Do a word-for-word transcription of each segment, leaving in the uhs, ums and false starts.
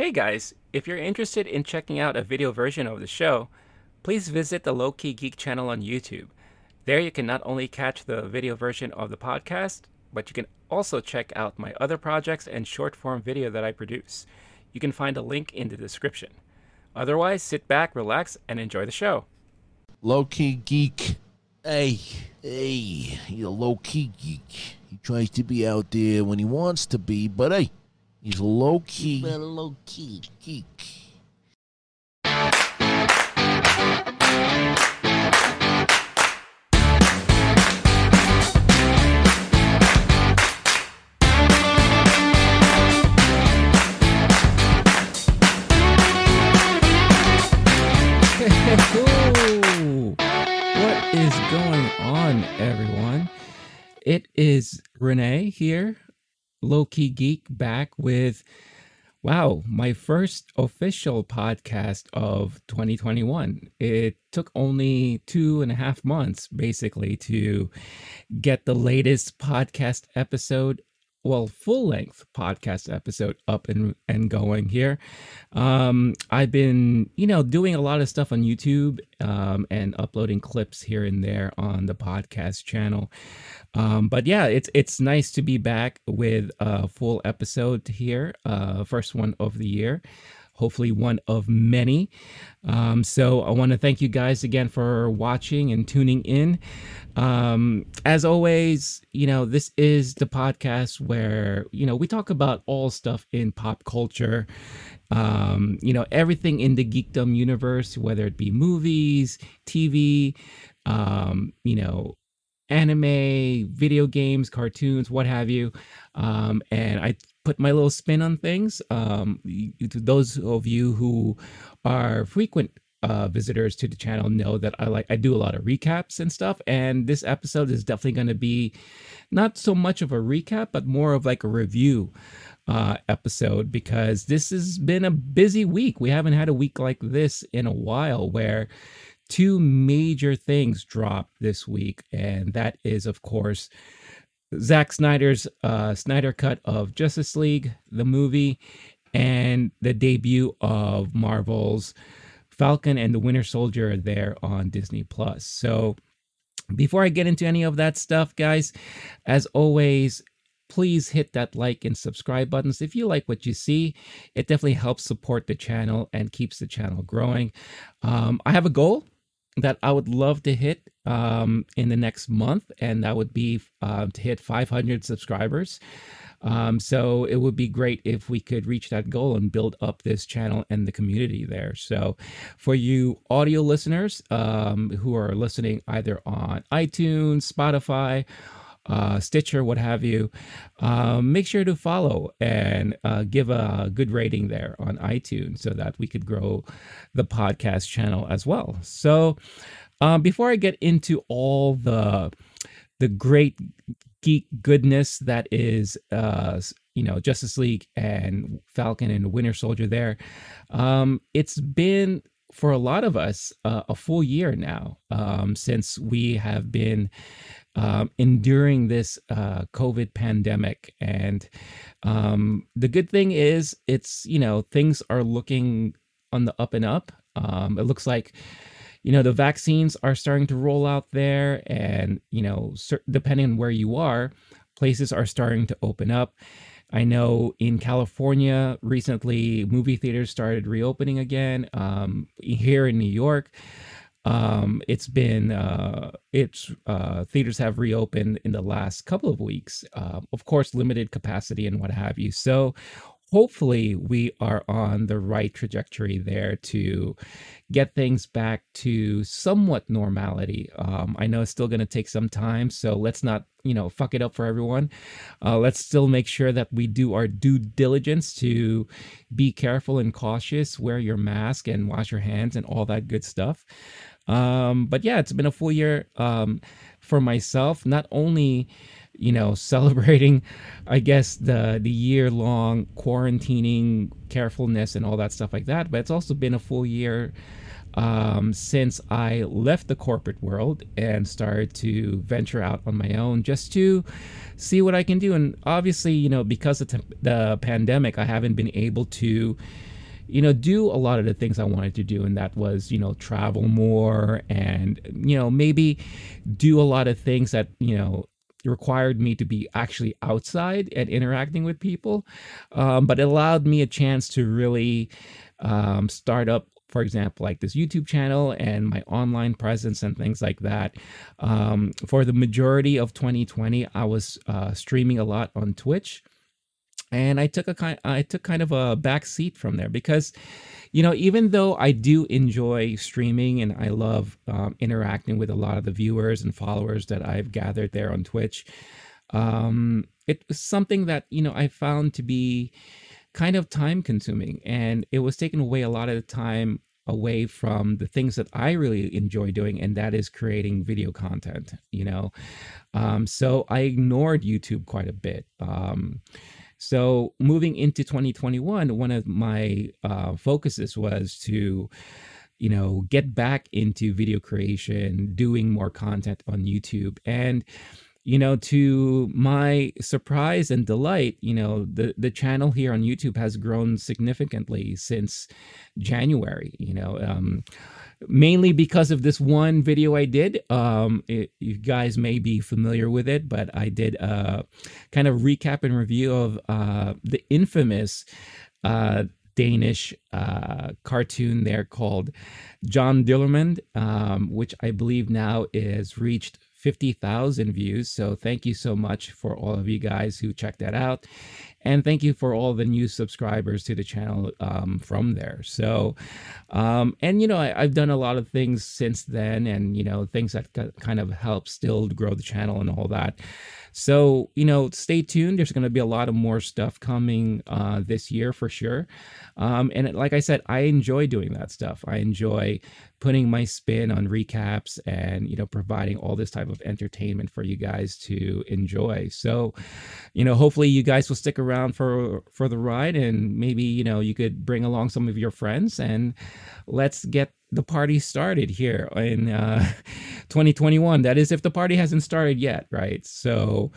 Hey guys, if you're interested in checking out a video version of the show, please visit the Low Key Geek channel on YouTube. There you can not only catch the video version of the podcast, but you can also check out my other projects and short-form video that I produce. You can find a link in the description. Otherwise, sit back, relax, and enjoy the show. Low Key Geek. Hey, hey, he's a low key geek. He tries to be out there when he wants to be, but hey, he's a low key, a low key geek. Is going on, everyone? It is Renee here, Low Key Geek, back with, wow, my first official podcast of twenty twenty-one. It took only two and a half months, basically, to get the latest podcast episode, well, full-length podcast episode up and, and going here. Um, I've been, you know, doing a lot of stuff on YouTube um, and uploading clips here and there on the podcast channel. Um, but yeah, it's it's nice to be back with a full episode here, uh, first one of the year. Hopefully one of many. Um, so I want to thank you guys again for watching and tuning in. Um, as always, you know, this is the podcast where, you know, we talk about all stuff in pop culture, um, you know, everything in the geekdom universe, whether it be movies, T V, um, you know, anime, video games, cartoons, what have you. Um, and I put my little spin on things. Um, to those of you who are frequent uh, visitors to the channel know that I like I do a lot of recaps and stuff. And this episode is definitely going to be not so much of a recap, but more of like a review uh, episode, because this has been a busy week. We haven't had a week like this in a while, where two major things dropped this week, and that is, of course, Zack Snyder's uh, Snyder Cut of Justice League, the movie, and the debut of Marvel's Falcon and the Winter Soldier there on Disney Plus. So before I get into any of that stuff, guys, as always, please hit that like and subscribe buttons if you like what you see. It definitely helps support the channel and keeps the channel growing. Um, I have a goal that I would love to hit um, in the next month, and that would be uh, to hit five hundred subscribers. Um, so it would be great if we could reach that goal and build up this channel and the community there. So for you audio listeners um, who are listening either on iTunes, Spotify, uh, Stitcher, what have you, um, make sure to follow and uh, give a good rating there on iTunes so that we could grow the podcast channel as well. So um, before I get into all the the great geek goodness that is, uh, you know, Justice League and Falcon and Winter Soldier there, um, it's been, for a lot of us, uh, a full year now um, since we have been Um, enduring this uh, COVID pandemic. And um, the good thing is, it's, you know, things are looking on the up and up. Um, it looks like, you know, the vaccines are starting to roll out there, and, you know, depending on where you are, places are starting to open up. I know in California recently, movie theaters started reopening again. Um, here in New York, Um, it's been, uh, it's, uh, theaters have reopened in the last couple of weeks, uh, of course, limited capacity and what have you. So hopefully we are on the right trajectory there to get things back to somewhat normality. Um, I know it's still going to take some time, so let's not, you know, fuck it up for everyone. Uh, let's still make sure that we do our due diligence to be careful and cautious, wear your mask and wash your hands and all that good stuff. Um, but yeah, it's been a full year um, for myself, not only, you know, celebrating, I guess, the, the year long quarantining, carefulness and all that stuff like that, but it's also been a full year um, since I left the corporate world and started to venture out on my own just to see what I can do. And obviously, you know, because of the, the pandemic, I haven't been able to, you know, do a lot of the things I wanted to do. And that was, you know, travel more and, you know, maybe do a lot of things that, you know, required me to be actually outside and interacting with people. Um, but it allowed me a chance to really um, start up, for example, like this YouTube channel and my online presence and things like that. Um, for the majority of twenty twenty, I was uh, streaming a lot on Twitch. And I took a kind, I took kind of a back seat from there because, you know, even though I do enjoy streaming and I love um, interacting with a lot of the viewers and followers that I've gathered there on Twitch, um, it was something that, you know, I found to be kind of time consuming, and it was taking away a lot of the time away from the things that I really enjoy doing, and that is creating video content, you know. Um, so I ignored YouTube quite a bit. Um, So moving into twenty twenty-one, one of my uh, focuses was to, you know, get back into video creation, doing more content on YouTube. And, you know, to my surprise and delight, you know, the, the channel here on YouTube has grown significantly since January, you know, um, mainly because of this one video I did. Um, it, you guys may be familiar with it, but I did a kind of recap and review of uh, the infamous uh, Danish uh, cartoon there called John Dillermand, um, which I believe now is reached fifty thousand views. So thank you so much for all of you guys who checked that out. And thank you for all the new subscribers to the channel um, from there. So, um, and, you know, I, I've done a lot of things since then and, you know, things that kind of help still grow the channel and all that. So, you know, stay tuned. There's going to be a lot of more stuff coming uh, this year for sure. Um, and like I said, I enjoy doing that stuff. I enjoy putting my spin on recaps and, you know, providing all this type of entertainment for you guys to enjoy. So, you know, hopefully you guys will stick around around for for the ride, and maybe, you know, you could bring along some of your friends and let's get the party started here in uh twenty twenty-one. That is, if the party hasn't started yet, right? So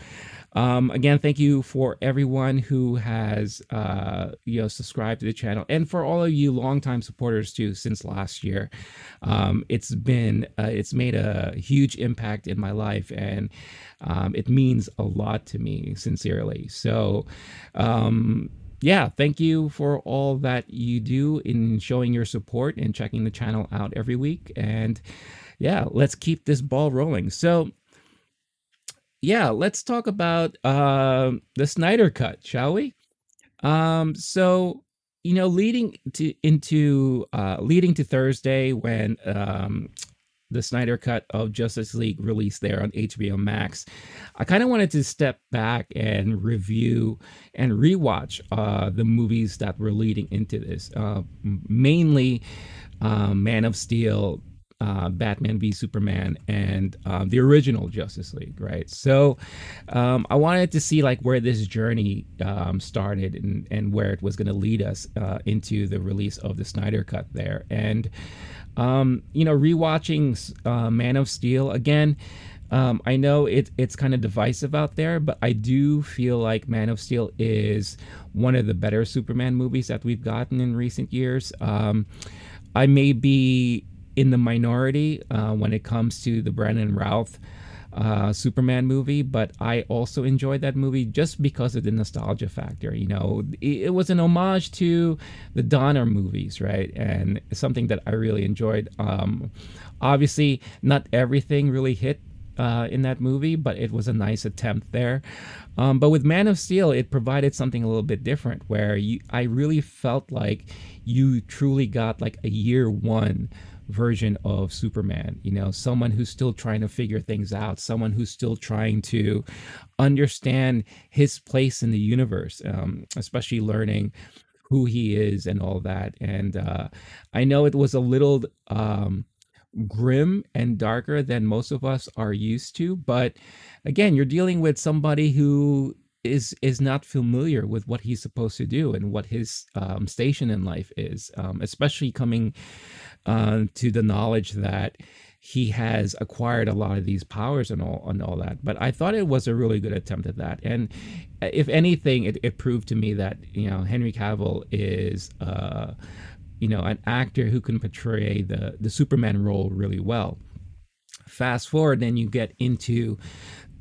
um again, thank you for everyone who has uh you know subscribed to the channel, and for all of you longtime supporters too since last year. um it's been uh, it's made a huge impact in my life, and um it means a lot to me sincerely. So um yeah, thank you for all that you do in showing your support and checking the channel out every week. And yeah, let's keep this ball rolling. So yeah, let's talk about uh, the Snyder Cut, shall we? Um, so, you know, leading to into uh, leading to Thursday, when um, the Snyder Cut of Justice League released there on H B O Max, I kind of wanted to step back and review and rewatch uh, the movies that were leading into this, uh, mainly uh, Man of Steel, Uh, Batman v Superman, and um, the original Justice League, right? So um, I wanted to see like where this journey um, started and, and where it was going to lead us uh, into the release of the Snyder Cut there. And, um, you know, rewatching uh, Man of Steel again, um, I know it, it's kind of divisive out there, but I do feel like Man of Steel is one of the better Superman movies that we've gotten in recent years. Um, I may be in the minority uh, when it comes to the Brandon Routh uh, Superman movie, but I also enjoyed that movie just because of the nostalgia factor. You know, it, it was an homage to the Donner movies, right? And something that I really enjoyed. Um, obviously, not everything really hit uh, in that movie, but it was a nice attempt there. Um, but with Man of Steel, it provided something a little bit different, where you, I really felt like you truly got like a year one version of Superman, you know, someone who's still trying to figure things out, someone who's still trying to understand his place in the universe, um, especially learning who he is and all that. And uh, I know it was a little um, grim and darker than most of us are used to, but again, you're dealing with somebody who is is not familiar with what he's supposed to do and what his um, station in life is, um, especially coming uh, to the knowledge that he has acquired a lot of these powers and all and all that. But I thought it was a really good attempt at that. And if anything, it, it proved to me that, you know, Henry Cavill is, uh, you know, an actor who can portray the, the Superman role really well. Fast forward, then you get into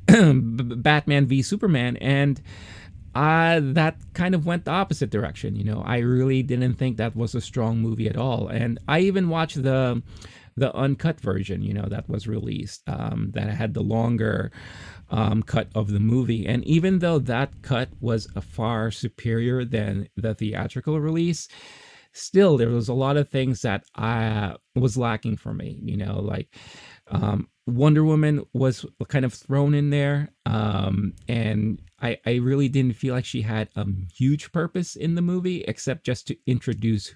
Batman v Superman, and uh, that kind of went the opposite direction. You know, I really didn't think that was a strong movie at all. And I even watched the the uncut version, you know, that was released, um, that had the longer um, cut of the movie. And even though that cut was a far superior than the theatrical release, still there was a lot of things that I was lacking for me, you know, like um, Wonder Woman was kind of thrown in there. Um, and I, I really didn't feel like she had a huge purpose in the movie, except just to introduce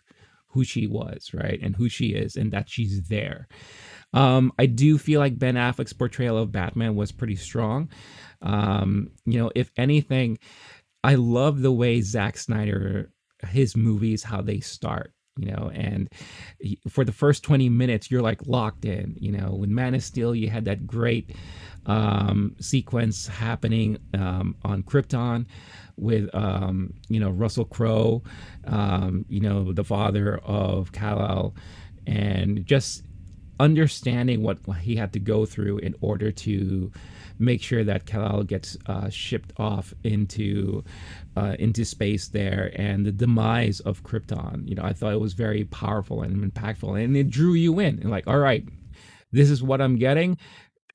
who she was, right, and who she is, and that she's there. Um, I do feel like Ben Affleck's portrayal of Batman was pretty strong. Um, you know, if anything, I love the way Zack Snyder, his movies, how they start, you know, and for the first twenty minutes, you're like locked in, you know. With Man of Steel, you had that great um, sequence happening um, on Krypton with, um, you know, Russell Crowe, um, you know, the father of Kal-El, and just understanding what he had to go through in order to make sure that Kal-El gets uh, shipped off into uh, into space there, and the demise of Krypton. You know, I thought it was very powerful and impactful, and it drew you in. And like, all right, this is what I'm getting.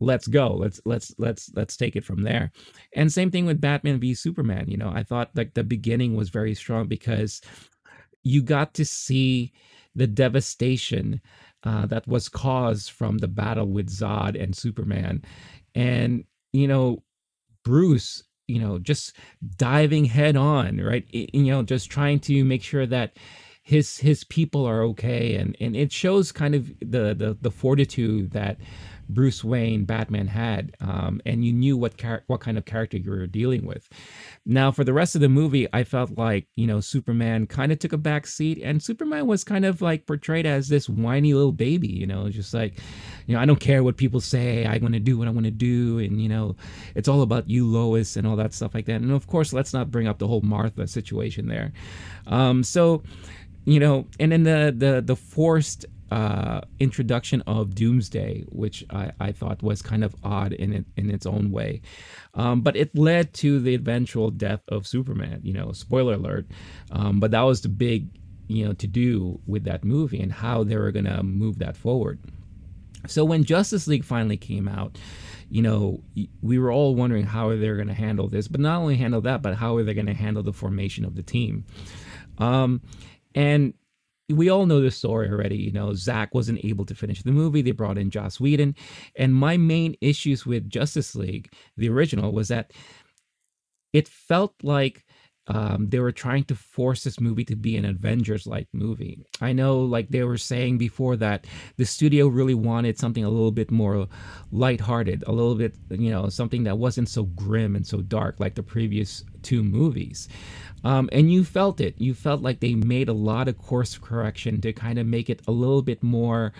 Let's go. Let's let's let's let's take it from there. And same thing with Batman v Superman. You know, I thought like the beginning was very strong because you got to see the devastation Uh, that was caused from the battle with Zod and Superman. And, you know, Bruce, you know, just diving head on, right? It, you know, just trying to make sure that his his people are okay. And and it shows kind of the the, the fortitude that Bruce Wayne, Batman, had. Um, and you knew what char- what kind of character you were dealing with. Now, for the rest of the movie, I felt like, you know, Superman kind of took a back seat, and Superman was kind of like portrayed as this whiny little baby, you know, just like, you know, I don't care what people say, I want to do what I want to do. And, you know, it's all about you, Lois, and all that stuff like that. And of course, let's not bring up the whole Martha situation there. Um, so, you know, and then the, the, the forced Uh, introduction of Doomsday, which I, I thought was kind of odd in it, in its own way, um, but it led to the eventual death of Superman. You know, spoiler alert. Um, but that was the big, you know, to do with that movie and how they were gonna move that forward. So when Justice League finally came out, you know, we were all wondering how are they going to handle this, but not only handle that, but how are they going to handle the formation of the team, um, and. We all know this story already. You know, Zack wasn't able to finish the movie. They brought in Joss Whedon. And my main issues with Justice League, the original, was that it felt like um, they were trying to force this movie to be an Avengers-like movie. I know, like they were saying before, that the studio really wanted something a little bit more lighthearted, a little bit, you know, something that wasn't so grim and so dark like the previous two movies. Um, and you felt it. You felt like they made a lot of course correction to kind of make it a little bit more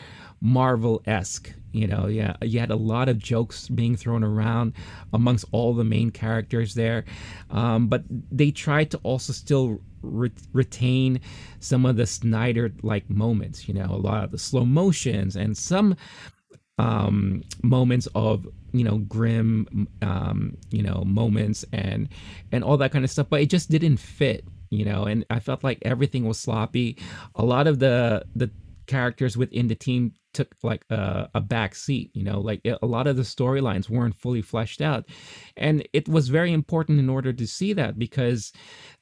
Marvel-esque. You know, yeah, you had a lot of jokes being thrown around amongst all the main characters there. Um, but they tried to also still re- retain some of the Snyder-like moments, you know, a lot of the slow motions and some um, moments of, you know, grim, um, you know, moments and and all that kind of stuff. But it just didn't fit, you know, and I felt like everything was sloppy. A lot of the the characters within the team took like a, a back seat, you know, like a lot of the storylines weren't fully fleshed out. And it was very important in order to see that, because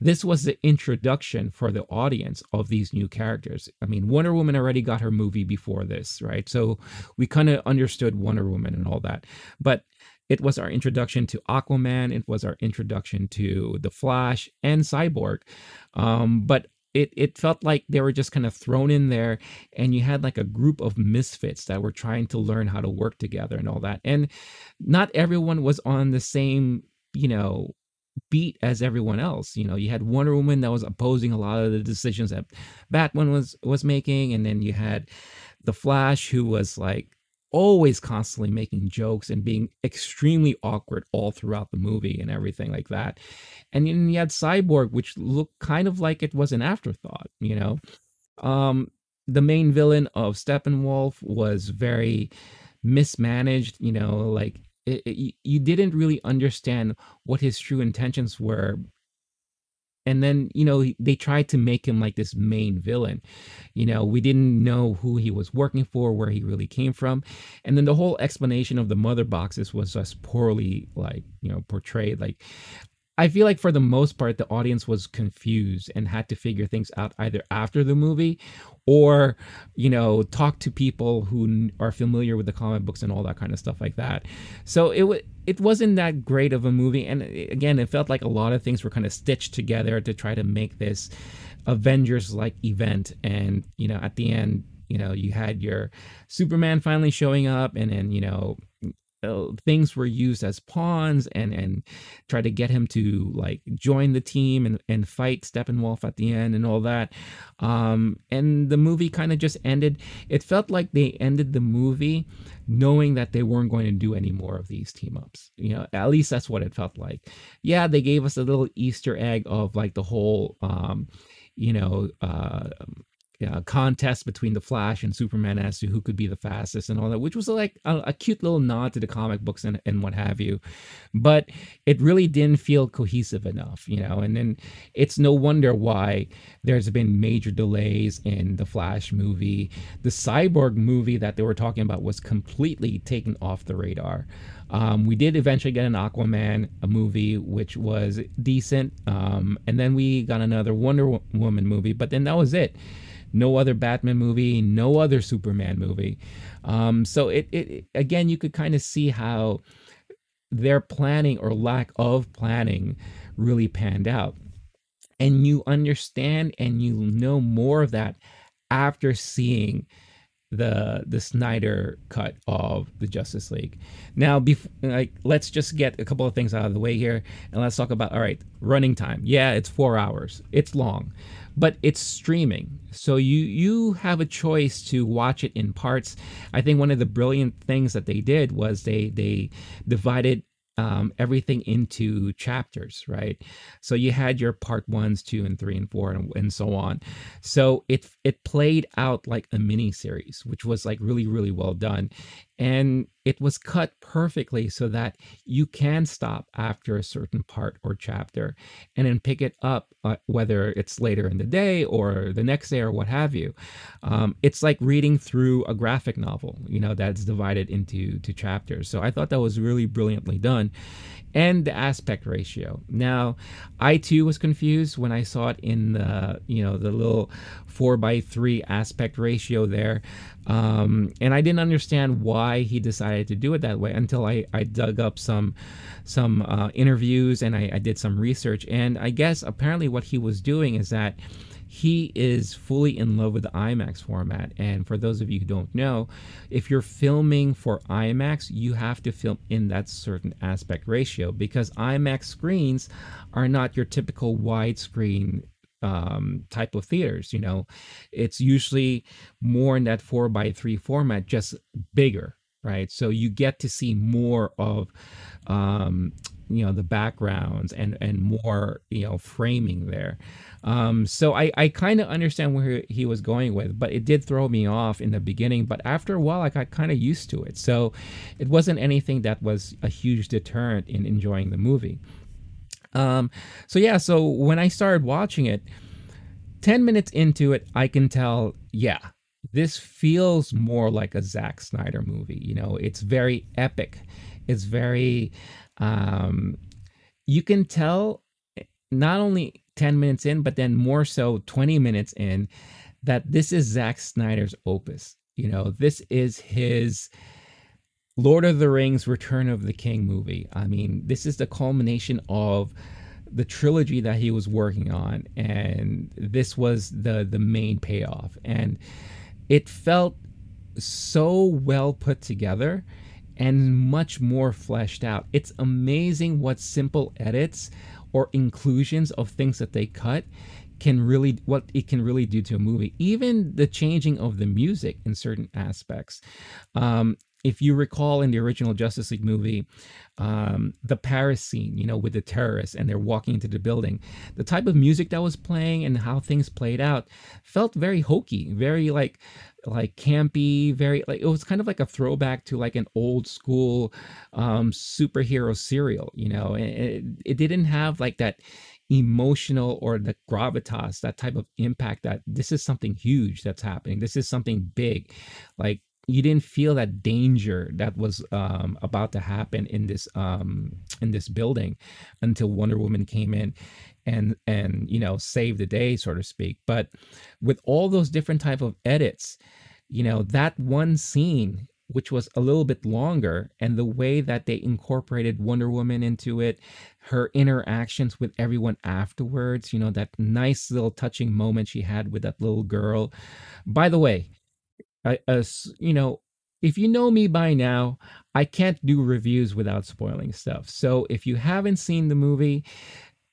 this was the introduction for the audience of these new characters. I mean, Wonder Woman already got her movie before this, right? So we kind of understood Wonder Woman and all that. But it was our introduction to Aquaman. It was our introduction to The Flash and Cyborg. Um, but It it felt like they were just kind of thrown in there, and you had like a group of misfits that were trying to learn how to work together and all that. And not everyone was on the same, you know, beat as everyone else. You know, you had Wonder Woman that was opposing a lot of the decisions that Batman was was making, and then you had the Flash, who was like always constantly making jokes and being extremely awkward all throughout the movie and everything like that. And then you had Cyborg, which looked kind of like it was an afterthought, you know. Um, the main villain of Steppenwolf was very mismanaged, you know, like it, it, you didn't really understand what his true intentions were. And then, you know, they tried to make him like this main villain. You know, we didn't know who he was working for, where he really came from. And then the whole explanation of the mother boxes was just poorly, like, you know, portrayed. Like, I feel like for the most part, the audience was confused and had to figure things out either after the movie or, you know, talk to people who are familiar with the comic books and all that kind of stuff like that. So it w- it wasn't that great of a movie. And again, it felt like a lot of things were kind of stitched together to try to make this Avengers-like event. And, you know, at the end, you know, you had your Superman finally showing up, and then, you know, things were used as pawns and and try to get him to like join the team and and fight Steppenwolf at the end and all that. Um and the movie kind of just ended. It felt like they ended the movie knowing that they weren't going to do any more of these team ups, you know. At least that's what it felt like. Yeah, they gave us a little Easter egg of like the whole um you know uh Yeah, contest between the Flash and Superman as to who could be the fastest and all that, which was like a, a cute little nod to the comic books and, and what have you. But it really didn't feel cohesive enough, you know. And then it's no wonder why there's been major delays in the Flash movie. The Cyborg movie that they were talking about was completely taken off the radar. Um, we did eventually get an Aquaman a movie, which was decent. Um, and then we got another Wonder Woman movie, but then that was it. No other Batman movie, no other Superman movie. Um, so it, it again, you could kind of see how their planning or lack of planning really panned out. And you understand and you know more of that after seeing the the Snyder cut of the Justice League. Now, bef- like, let's just get a couple of things out of the way here, and let's talk about, all right, running time. Yeah, it's four hours. It's long. But it's streaming, so you you have a choice to watch it in parts. I think one of the brilliant things that they did was they they divided um, everything into chapters, right? So you had your part ones, two, and three, and four, and, and so on. So it it played out like a mini series, which was like really really well done, and it was cut perfectly so that you can stop after a certain part or chapter and then pick it up, uh, whether it's later in the day or the next day or what have you. Um, it's like reading through a graphic novel, you know, that's divided into two chapters. So I thought that was really brilliantly done. And the aspect ratio. Now, I too was confused when I saw it in the, you know, the little four by three aspect ratio there. Um, and I didn't understand why he decided to do it that way until I, I dug up some some uh, interviews and I, I did some research. And I guess apparently what he was doing is that he is fully in love with the IMAX format. And for those of you who don't know, if you're filming for IMAX, you have to film in that certain aspect ratio because IMAX screens are not your typical widescreen um, type of theaters. You know, it's usually more in that four by three format, just bigger, right? So you get to see more of, um, you know, the backgrounds and, and more, you know, framing there. Um, so I, I kind of understand where he was going with, but it did throw me off in the beginning. But after a while, I got kind of used to it. So it wasn't anything that was a huge deterrent in enjoying the movie. Um, so yeah, so when I started watching it, ten minutes into it, I can tell, yeah, this feels more like a Zack Snyder movie. You know, it's very epic. It's very... Um, you can tell not only ten minutes in, but then more so twenty minutes in that this is Zack Snyder's opus. You know, this is his Lord of the Rings Return of the King movie. I mean, this is the culmination of the trilogy that he was working on. And this was the, the main payoff. And it felt so well put together and much more fleshed out. It's amazing what simple edits or inclusions of things that they cut can really, what it can really do to a movie. Even the changing of the music in certain aspects. Um, if you recall in the original Justice League movie, um, the Paris scene, you know, with the terrorists and they're walking into the building, the type of music that was playing and how things played out felt very hokey, very like, like campy, very like, it was kind of like a throwback to like an old school um, superhero serial, you know, and it, it didn't have like that emotional or the gravitas, that type of impact that this is something huge that's happening. This is something big. Like, you didn't feel that danger that was um, about to happen in this um, in this building until Wonder Woman came in and, and, you know, saved the day, so to speak. But with all those different type of edits, you know, that one scene, which was a little bit longer, and the way that they incorporated Wonder Woman into it, her interactions with everyone afterwards, you know, that nice little touching moment she had with that little girl. By the way, I, uh, you know, if you know me by now, I can't do reviews without spoiling stuff. So if you haven't seen the movie,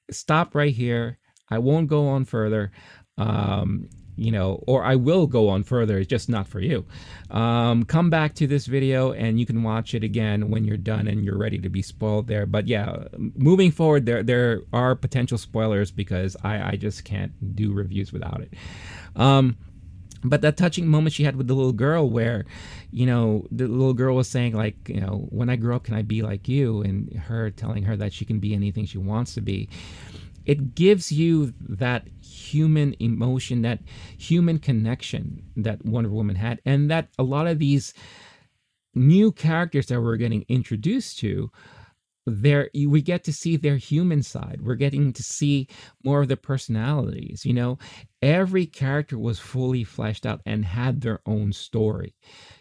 stop right here. I won't go on further. Um, you know, or I will go on further, it's just not for you. Um, come back to this video and you can watch it again when you're done and you're ready to be spoiled there. But yeah, moving forward, there there are potential spoilers because I, I just can't do reviews without it. Um, but that touching moment she had with the little girl where, you know, the little girl was saying like, you know, when I grow up, can I be like you? And her telling her that she can be anything she wants to be. It gives you that human emotion, that human connection that Wonder Woman had, and that a lot of these new characters that we're getting introduced to, there we get to see their human side. We're getting to see more of the personalities. You know, every character was fully fleshed out and had their own story.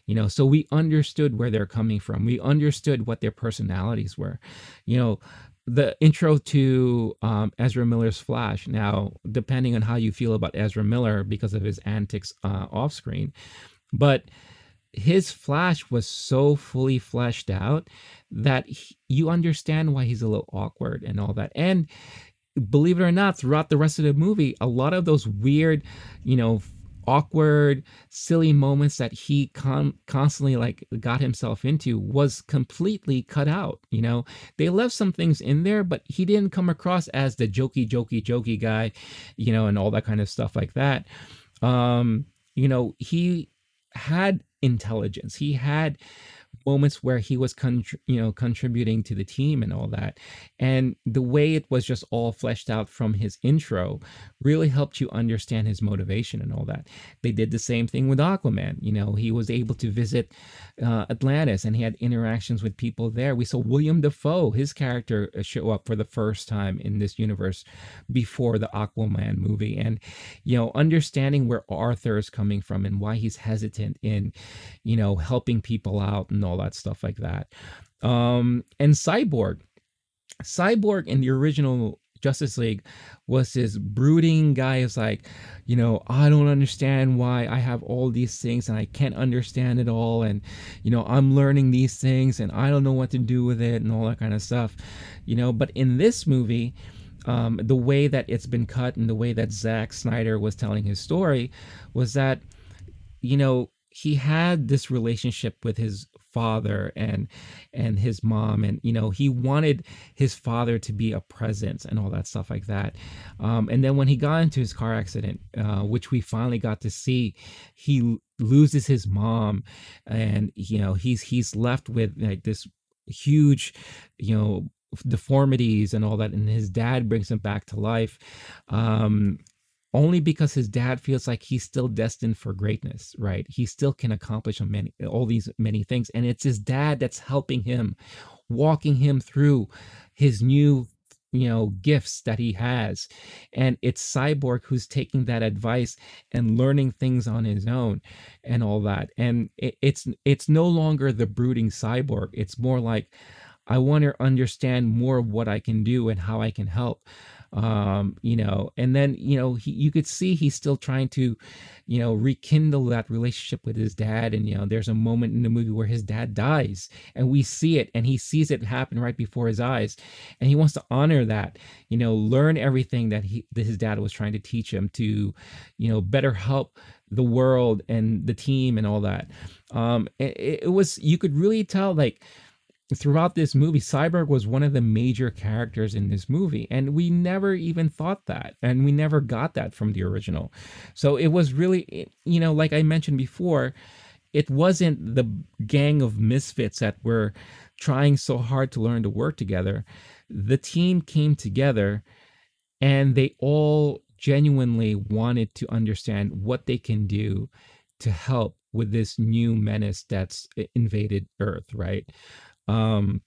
You know, so we understood where they're coming from. We understood what their personalities were. You know, the intro to um, Ezra Miller's Flash. Now, depending on how you feel about Ezra Miller because of his antics uh, off screen, but his Flash was so fully fleshed out that he, you understand why he's a little awkward and all that. And believe it or not, throughout the rest of the movie, a lot of those weird, you know, awkward, silly moments that he con constantly like got himself into was completely cut out. You know, they left some things in there, but he didn't come across as the jokey, jokey, jokey guy, you know, and all that kind of stuff like that. Um, you know, he had intelligence. He had moments where he was, you know, contributing to the team and all that. And the way it was just all fleshed out from his intro really helped you understand his motivation and all that. They did the same thing with Aquaman. You know, he was able to visit uh, Atlantis and he had interactions with people there. We saw William Dafoe, his character, show up for the first time in this universe before the Aquaman movie. And, you know, understanding where Arthur is coming from and why he's hesitant in, you know, helping people out and all that stuff like that. Um, and Cyborg. Cyborg in the original Justice League was this brooding guy who's like, you know, I don't understand why I have all these things and I can't understand it all. And, you know, I'm learning these things and I don't know what to do with it and all that kind of stuff, you know. But in this movie, um, the way that it's been cut and the way that Zack Snyder was telling his story was that, you know, he had this relationship with his father and and his mom, and you know, he wanted his father to be a presence and all that stuff like that. Um, and then when he got into his car accident, uh, which we finally got to see, he loses his mom, and you know, he's he's left with like this huge, you know, deformities and all that, and his dad brings him back to life. Um, Only because his dad feels like he's still destined for greatness, right? He still can accomplish many, all these many things. And it's his dad that's helping him, walking him through his new, you know, gifts that he has. And it's Cyborg who's taking that advice and learning things on his own and all that. And it, it's, it's no longer the brooding Cyborg. It's more like, I want to understand more of what I can do and how I can help. Um, you know, and then, you know, he, you could see he's still trying to, you know, rekindle that relationship with his dad. And, you know, there's a moment in the movie where his dad dies and we see it, and he sees it happen right before his eyes. And he wants to honor that, you know, learn everything that he, that his dad was trying to teach him to, you know, better help the world and the team and all that. Um, it, it was, you could really tell, like, throughout this movie, Cyborg was one of the major characters in this movie, and we never even thought that, and we never got that from the original. So it was really, you know, like I mentioned before, it wasn't the gang of misfits that were trying so hard to learn to work together. The team came together, and they all genuinely wanted to understand what they can do to help with this new menace that's invaded Earth, right? Um,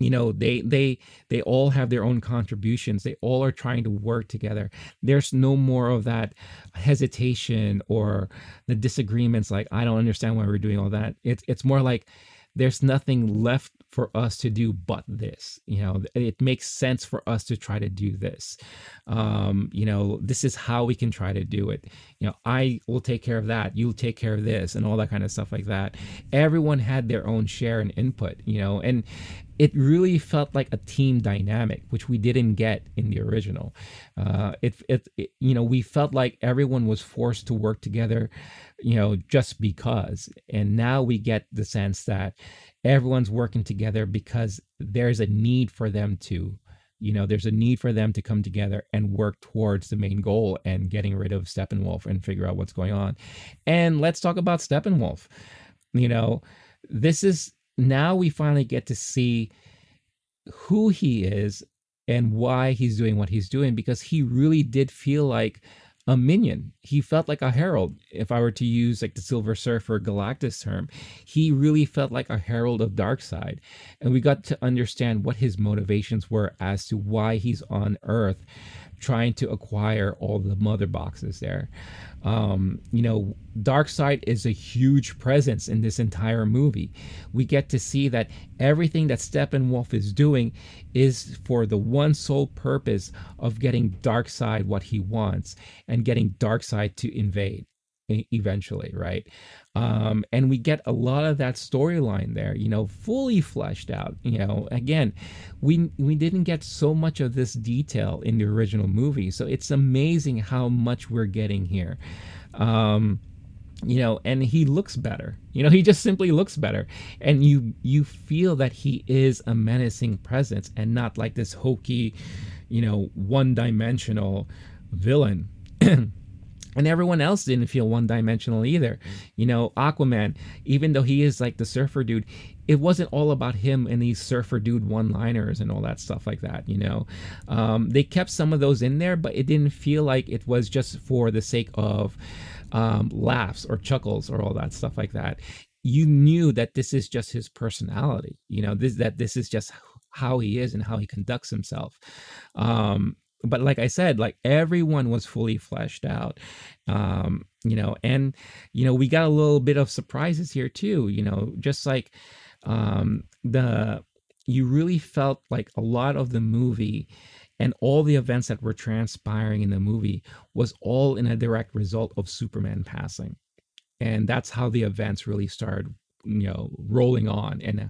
you know, they, they, they all have their own contributions. They all are trying to work together. There's no more of that hesitation or the disagreements. Like, I don't understand why we're doing all that. It's, it's more like there's nothing left for us to do but this. You know, it makes sense for us to try to do this. Um, you know, this is how we can try to do it. You know, I will take care of that, you'll take care of this, and all that kind of stuff like that. Everyone had their own share and input, you know, and it really felt like a team dynamic, which we didn't get in the original. Uh, it, it, it, you know, we felt like everyone was forced to work together, you know, just because. And now we get the sense that everyone's working together because there's a need for them to, you know, there's a need for them to come together and work towards the main goal and getting rid of Steppenwolf and figure out what's going on. And let's talk about Steppenwolf. You know, this is, now we finally get to see who he is and why he's doing what he's doing, because he really did feel like a minion. He felt like a herald. If I were to use like the Silver Surfer Galactus term, he really felt like a herald of Darkseid. And we got to understand what his motivations were as to why he's on Earth trying to acquire all the mother boxes there. Um, you know, Darkseid is a huge presence in this entire movie. We get to see that everything that Steppenwolf is doing is for the one sole purpose of getting Darkseid what he wants and getting Darkseid to invade eventually, right? Um, and we get a lot of that storyline there, you know, fully fleshed out. You know, again, we we didn't get so much of this detail in the original movie, so it's amazing how much we're getting here. Um, you know, and he looks better. You know, he just simply looks better, and you you feel that he is a menacing presence and not like this hokey, you know, one-dimensional villain. And everyone else didn't feel one-dimensional either. You know, Aquaman, even though he is like the surfer dude, it wasn't all about him and these surfer dude one-liners and all that stuff like that, you know. Um, they kept some of those in there, but it didn't feel like it was just for the sake of um, laughs or chuckles or all that stuff like that. You knew that this is just his personality, you know, this, that this is just how he is and how he conducts himself. Um, But like I said, like everyone was fully fleshed out, um, you know, and, you know, we got a little bit of surprises here too, you know, just like um, the, you really felt like a lot of the movie and all the events that were transpiring in the movie was all in a direct result of Superman passing. And that's how the events really started, you know, rolling on, and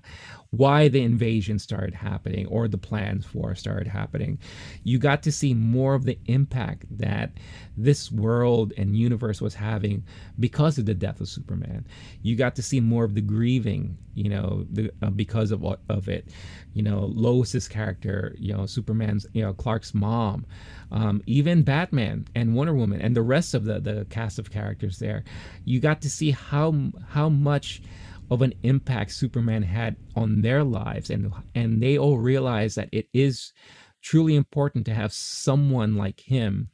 why the invasion started happening or the plans for started happening. You got to see more of the impact that this world and universe was having because of the death of Superman. You got to see more of the grieving, you know, the, uh, because of of it, you know, Lois's character, you know, Superman's, you know, Clark's mom, um, even Batman and Wonder Woman and the rest of the, the cast of characters there. You got to see how, how much of an impact Superman had on their lives, and and they all realize that it is truly important to have someone like him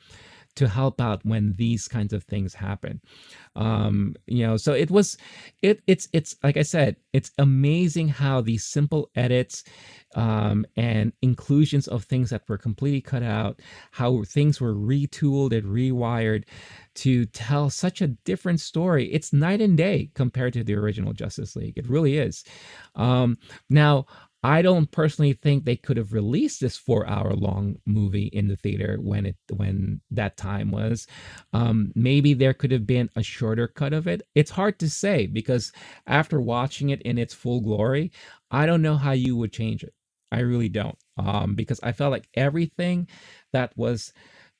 to help out when these kinds of things happen. Um, you know, so it was, it it's it's like I said, it's amazing how these simple edits um, and inclusions of things that were completely cut out, how things were retooled and rewired to tell such a different story. It's night and day compared to the original Justice League. It really is. Um, now, I don't personally think they could have released this four-hour-long movie in the theater when it when that time was. Um, maybe there could have been a shorter cut of it. It's hard to say because after watching it in its full glory, I don't know how you would change it. I really don't, um, because I felt like everything that was,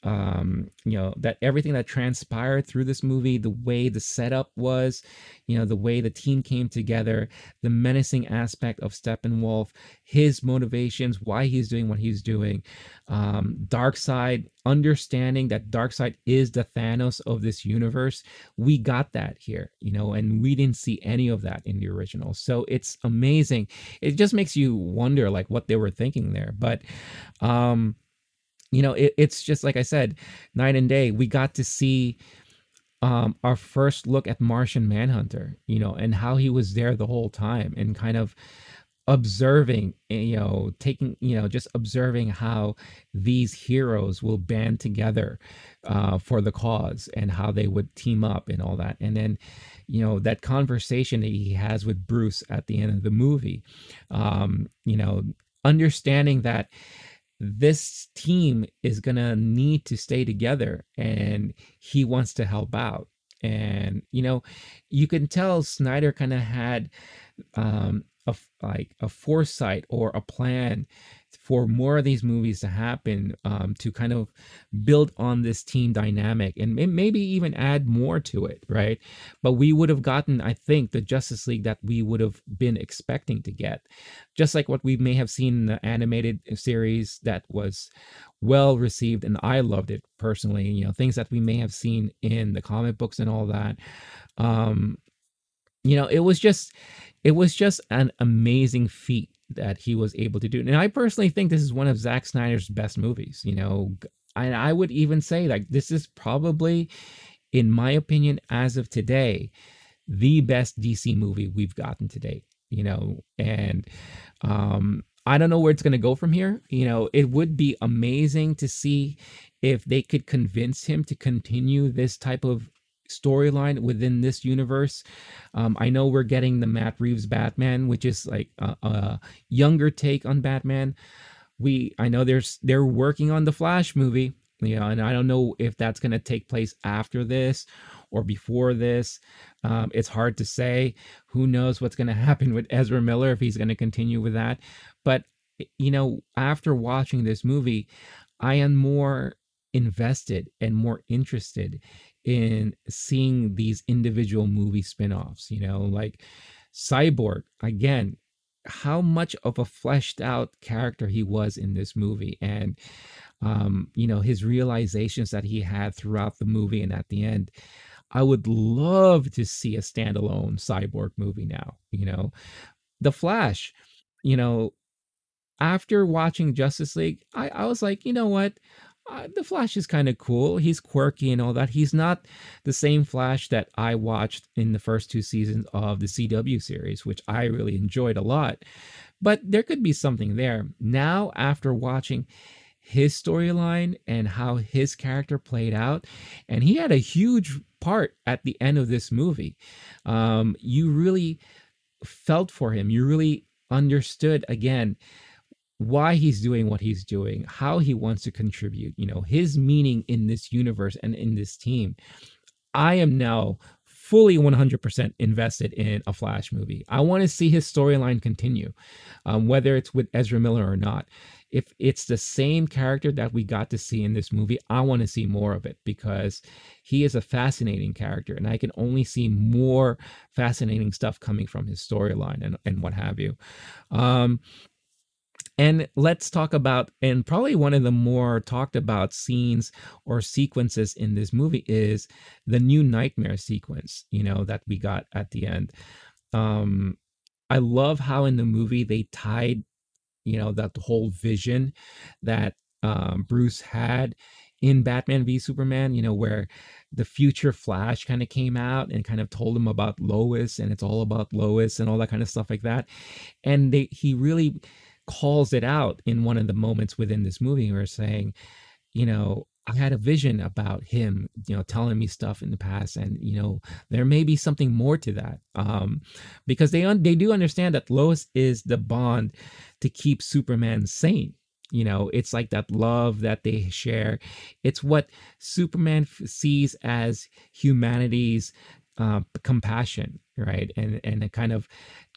um, you know, that everything that transpired through this movie, the way the setup was, you know, the way the team came together, the menacing aspect of Steppenwolf, his motivations, why he's doing what he's doing, um, Darkseid, understanding that Darkseid is the Thanos of this universe. We got that here, you know, and we didn't see any of that in the original. So it's amazing. It just makes you wonder like what they were thinking there. But, um, you know, it, it's just like I said, night and day, we got to see um, our first look at Martian Manhunter, you know, and how he was there the whole time and kind of observing, you know, taking, you know, just observing how these heroes will band together uh, for the cause and how they would team up and all that. And then, you know, that conversation that he has with Bruce at the end of the movie, um, you know, understanding that this team is going to need to stay together and he wants to help out. And, you know, you can tell Snyder kind of had, um, A, like a foresight or a plan for more of these movies to happen, um, to kind of build on this team dynamic and maybe even add more to it, right? But we would have gotten, I think, the Justice League that we would have been expecting to get, just like what we may have seen in the animated series that was well received, and I loved it personally. You know, things that we may have seen in the comic books and all that. Um, you know, it was just. It was just an amazing feat that he was able to do. And I personally think this is one of Zack Snyder's best movies, you know, and I would even say like this is probably, in my opinion, as of today, the best D C movie we've gotten to date, you know, and um, I don't know where it's going to go from here. You know, it would be amazing to see if they could convince him to continue this type of storyline within this universe. Um, I know we're getting the Matt Reeves Batman, which is like a, a younger take on Batman. We, I know there's they're working on the Flash movie, you know, and I don't know if that's going to take place after this or before this. Um, it's hard to say. Who knows what's going to happen with Ezra Miller if he's going to continue with that. But you know, after watching this movie, I am more invested and more interested in seeing these individual movie spinoffs, you know, like Cyborg, again, how much of a fleshed out character he was in this movie. And, um, you know, his realizations that he had throughout the movie and at the end. I would love to see a standalone Cyborg movie now, you know. The Flash, you know, after watching Justice League, I, I was like, you know what? Uh, the Flash is kind of cool. He's quirky and all that. He's not the same Flash that I watched in the first two seasons of the C W series, which I really enjoyed a lot. But there could be something there. Now, after watching his storyline and how his character played out, and he had a huge part at the end of this movie, um, you really felt for him. You really understood, again, why he's doing what he's doing, how he wants to contribute, you know, his meaning in this universe and in this team. I am now fully one hundred percent invested in a Flash movie. I want to see his storyline continue, um, whether it's with Ezra Miller or not. If it's the same character that we got to see in this movie, I want to see more of it because he is a fascinating character and I can only see more fascinating stuff coming from his storyline and, and what have you. Um, And let's talk about, and probably one of the more talked about scenes or sequences in this movie is the new nightmare sequence, you know, that we got at the end. Um, I love how in the movie they tied, you know, that whole vision that um, Bruce had in Batman v Superman, you know, where the future Flash kind of came out and kind of told him about Lois and it's all about Lois and all that kind of stuff like that. And they, he really calls it out in one of the moments within this movie. We're saying, you know, I had a vision about him, you know, telling me stuff in the past, and you know, there may be something more to that, um, because they un- they do understand that Lois is the bond to keep Superman sane. You know, it's like that love that they share. It's what Superman f- sees as humanity's uh, compassion, right? And and a kind of,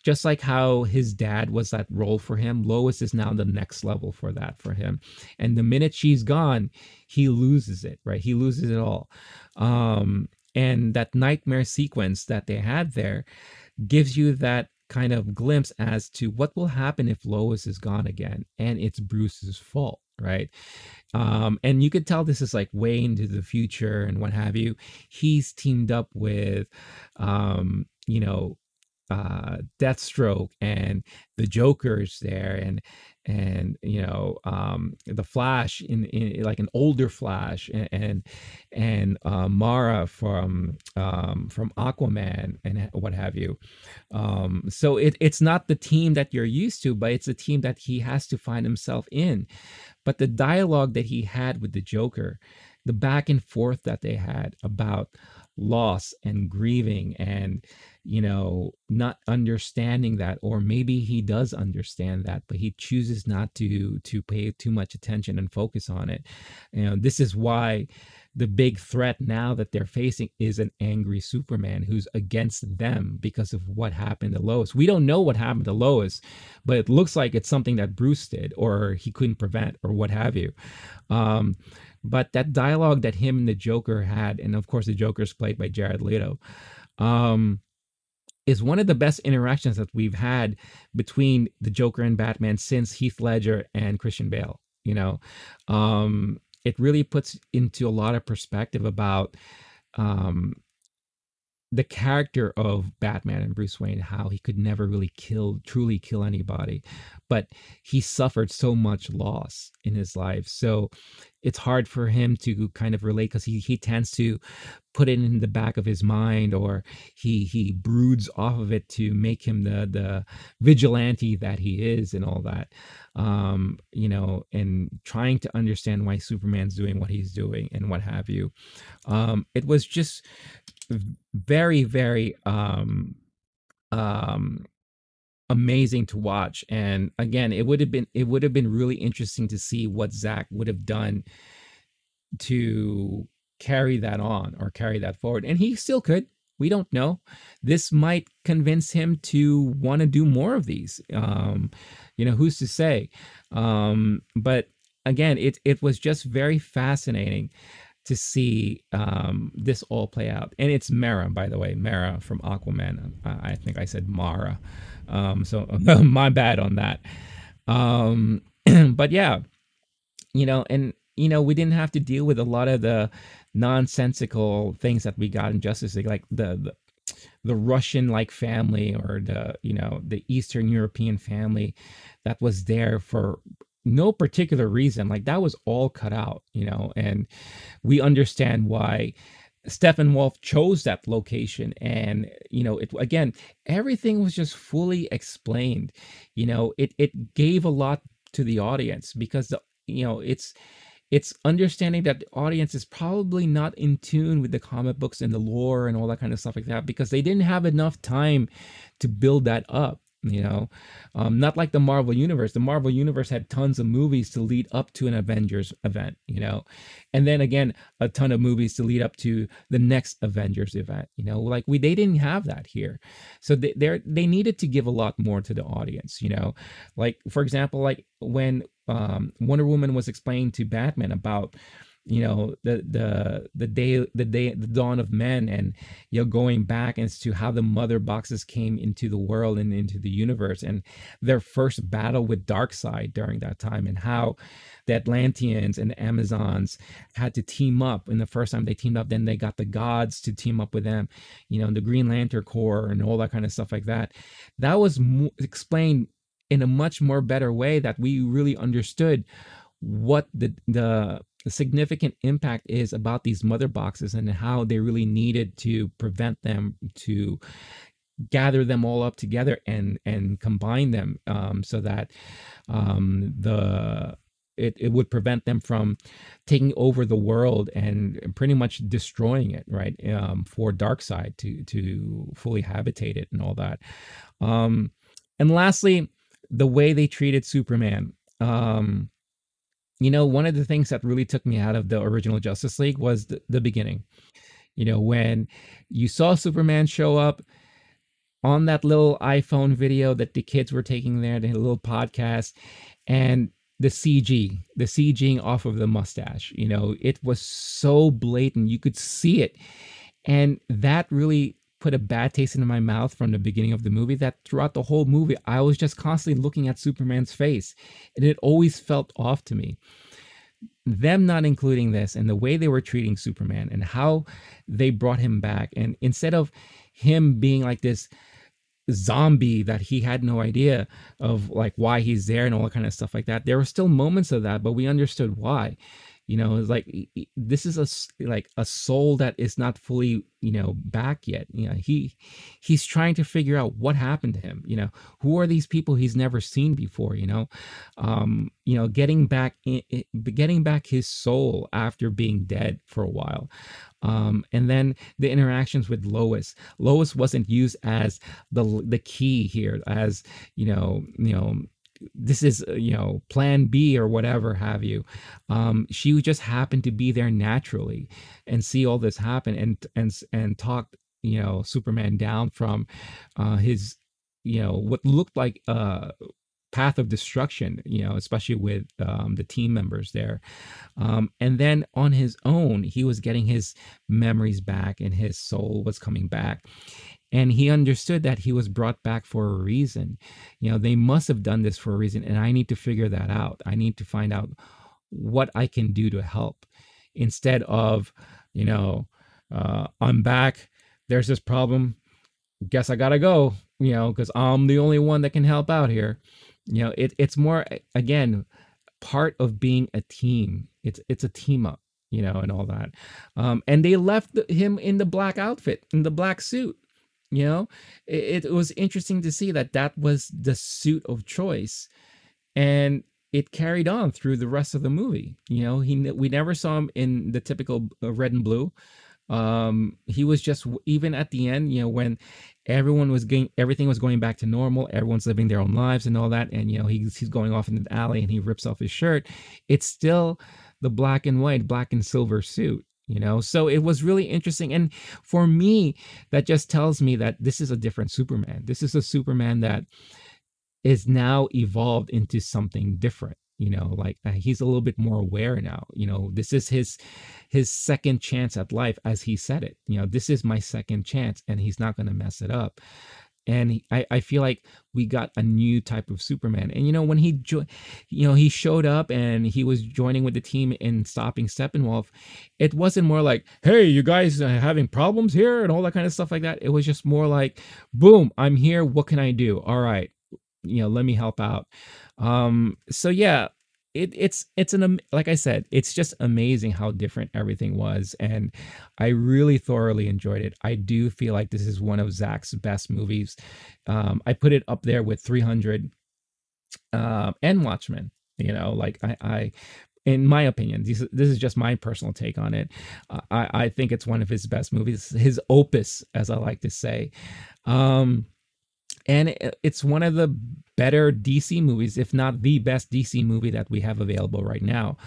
just like how his dad was that role for him, Lois is now the next level for that for him. And the minute she's gone, he loses it, right? He loses it all. Um, and that nightmare sequence that they had there gives you that kind of glimpse as to what will happen if Lois is gone again, and it's Bruce's fault, right? Um, and you could tell this is like way into the future and what have you. He's teamed up with, um, you know, uh Deathstroke and the Joker's there, and and you know um the Flash in, in like an older Flash, and and, and uh Mara from um from Aquaman and what have you. Um so it it's not the team that you're used to, but it's a team that he has to find himself in. But the dialogue that he had with the Joker, the back and forth that they had about loss and grieving, and you know, not understanding that, or maybe he does understand that, but he chooses not to to pay too much attention and focus on it. You know, this is why the big threat now that they're facing is an angry Superman who's against them because of what happened to Lois. We don't know what happened to Lois, but it looks like it's something that Bruce did, or he couldn't prevent, or what have you. Um, but that dialogue that him and the Joker had, and of course the Joker's played by Jared Leto, um, is one of the best interactions that we've had between the Joker and Batman since Heath Ledger and Christian Bale. You know, um, it really puts into a lot of perspective about um, the character of Batman and Bruce Wayne, how he could never really kill, truly kill anybody, but he suffered so much loss in his life. So it's hard for him to kind of relate, because he, he tends to put it in the back of his mind, or he he broods off of it to make him the the vigilante that he is and all that. Um, you know, and trying to understand why Superman's doing what he's doing and what have you. Um, it was just very, very um, um, amazing to watch. And again, it would have been it would have been really interesting to see what Zack would have done to carry that on or carry that forward. And he still could. We don't know. This might convince him to want to do more of these. Um, you know, who's to say? Um, but again, it it was just very fascinating to see um, this all play out. And it's Mera, by the way, Mera from Aquaman. I, I think I said Mara. Um, so my bad on that. Um, but yeah, you know, and you know, we didn't have to deal with a lot of the nonsensical things that we got in Justice League, like the, the the Russian like family, or the, you know, the Eastern European family that was there for no particular reason. Like, that was all cut out, you know, and we understand why Steppenwolf chose that location. And, you know, it, again, everything was just fully explained. You know, it, it gave a lot to the audience, because the, you know, it's, it's understanding that the audience is probably not in tune with the comic books and the lore and all that kind of stuff like that, because they didn't have enough time to build that up, you know. Um, not like the Marvel Universe. The Marvel Universe had tons of movies to lead up to an Avengers event, you know. And then again, a ton of movies to lead up to the next Avengers event, you know. Like, we, they didn't have that here. So they they're, they needed to give a lot more to the audience, you know. Like, for example, like when Um, Wonder Woman was explaining to Batman about, you know, the the the day the day the dawn of men, and you know, going back as to how the mother boxes came into the world and into the universe, and their first battle with Darkseid during that time, and how the Atlanteans and the Amazons had to team up. And the first time they teamed up, then they got the gods to team up with them, you know, the Green Lantern Corps and all that kind of stuff like that. That was mo- explained in a much more better way, that we really understood what the the significant impact is about these mother boxes, and how they really needed to prevent them, to gather them all up together and and combine them, um, so that um, the it, it would prevent them from taking over the world and pretty much destroying it, right? Um, for Darkseid to to fully habitate it and all that. Um, and lastly, the way they treated Superman. Um, you know, one of the things that really took me out of the original Justice League was the, the beginning. You know, when you saw Superman show up on that little iPhone video that the kids were taking there, they had a little podcast, and the C G, the CGing off of the mustache, you know, it was so blatant. You could see it. And that really put a bad taste into my mouth from the beginning of the movie, that throughout the whole movie, I was just constantly looking at Superman's face, and it always felt off to me. Them not including this and the way they were treating Superman and how they brought him back. And instead of him being like this zombie that he had no idea of like why he's there and all that kind of stuff like that, there were still moments of that, but we understood why. You know, it's like, this is a, like a soul that is not fully, you know, back yet. You know, he, he's trying to figure out what happened to him. You know, who are these people he's never seen before, you know, um, you know, getting back, in, getting back his soul after being dead for a while. Um, and then the interactions with Lois. Lois wasn't used as the the key here, as, you know, you know, this is, you know, plan B or whatever have you. Um, she just happened to be there naturally and see all this happen and, and, and talk, you know, Superman down from, uh, his, you know, what looked like a path of destruction, you know, especially with, um, the team members there. Um, and then on his own, he was getting his memories back and his soul was coming back. And he understood that he was brought back for a reason. You know, they must have done this for a reason. And I need to figure that out. I need to find out what I can do to help instead of, you know, uh, I'm back. There's this problem. Guess I gotta go, you know, because I'm the only one that can help out here. You know, it, it's more, again, part of being a team. It's, it's a team up, you know, and all that. Um, and they left the, him in the black outfit, in the black suit. You know, it, it was interesting to see that that was the suit of choice, and it carried on through the rest of the movie. You know, he we never saw him in the typical red and blue. Um, he was just, even at the end, you know, when everyone was getting, everything was going back to normal, everyone's living their own lives and all that. And, you know, he's, he's going off in the alley and he rips off his shirt. It's still the black and white, black and silver suit. You know, so it was really interesting. And for me, that just tells me that this is a different Superman. This is a Superman that is now evolved into something different. You know, like uh, he's a little bit more aware now. You know, this is his his second chance at life, as he said it. You know, this is my second chance and he's not going to mess it up. And he, I, I feel like we got a new type of Superman. And, you know, when he, jo- you know, he showed up and he was joining with the team in stopping Steppenwolf, it wasn't more like, hey, you guys are having problems here and all that kind of stuff like that. It was just more like, boom, I'm here. What can I do? All right. You know, let me help out. Um, so, yeah. It, it's it's an like I said, it's just amazing how different everything was, and I really thoroughly enjoyed it. I do feel like this is one of Zack's best movies. Um, I put it up there with three hundred uh, and Watchmen. You know, like I, I in my opinion, this, this is just my personal take on it. Uh, I I think it's one of his best movies, his opus, as I like to say. Um, And it's one of the better D C movies, if not the best D C movie that we have available right now.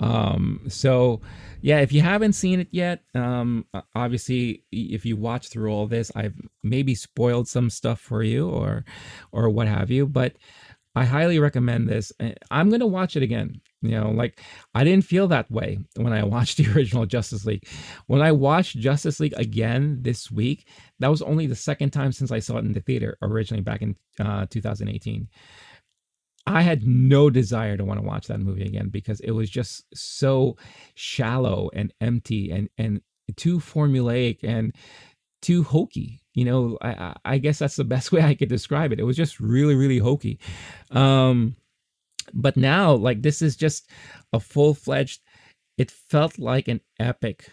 Um, so, yeah, if you haven't seen it yet, um, obviously, if you watch through all this, I've maybe spoiled some stuff for you or or what have you. But I highly recommend this. I'm going to watch it again. You know, like I didn't feel that way when I watched the original Justice League. When I watched Justice League again this week, that was only the second time since I saw it in the theater originally back in uh, two thousand eighteen. I had no desire to want to watch that movie again because it was just so shallow and empty and and too formulaic and too hokey. You know, I, I guess that's the best way I could describe it. It was just really, really hokey. Um, But now, like, this is just a full-fledged, it felt like an epic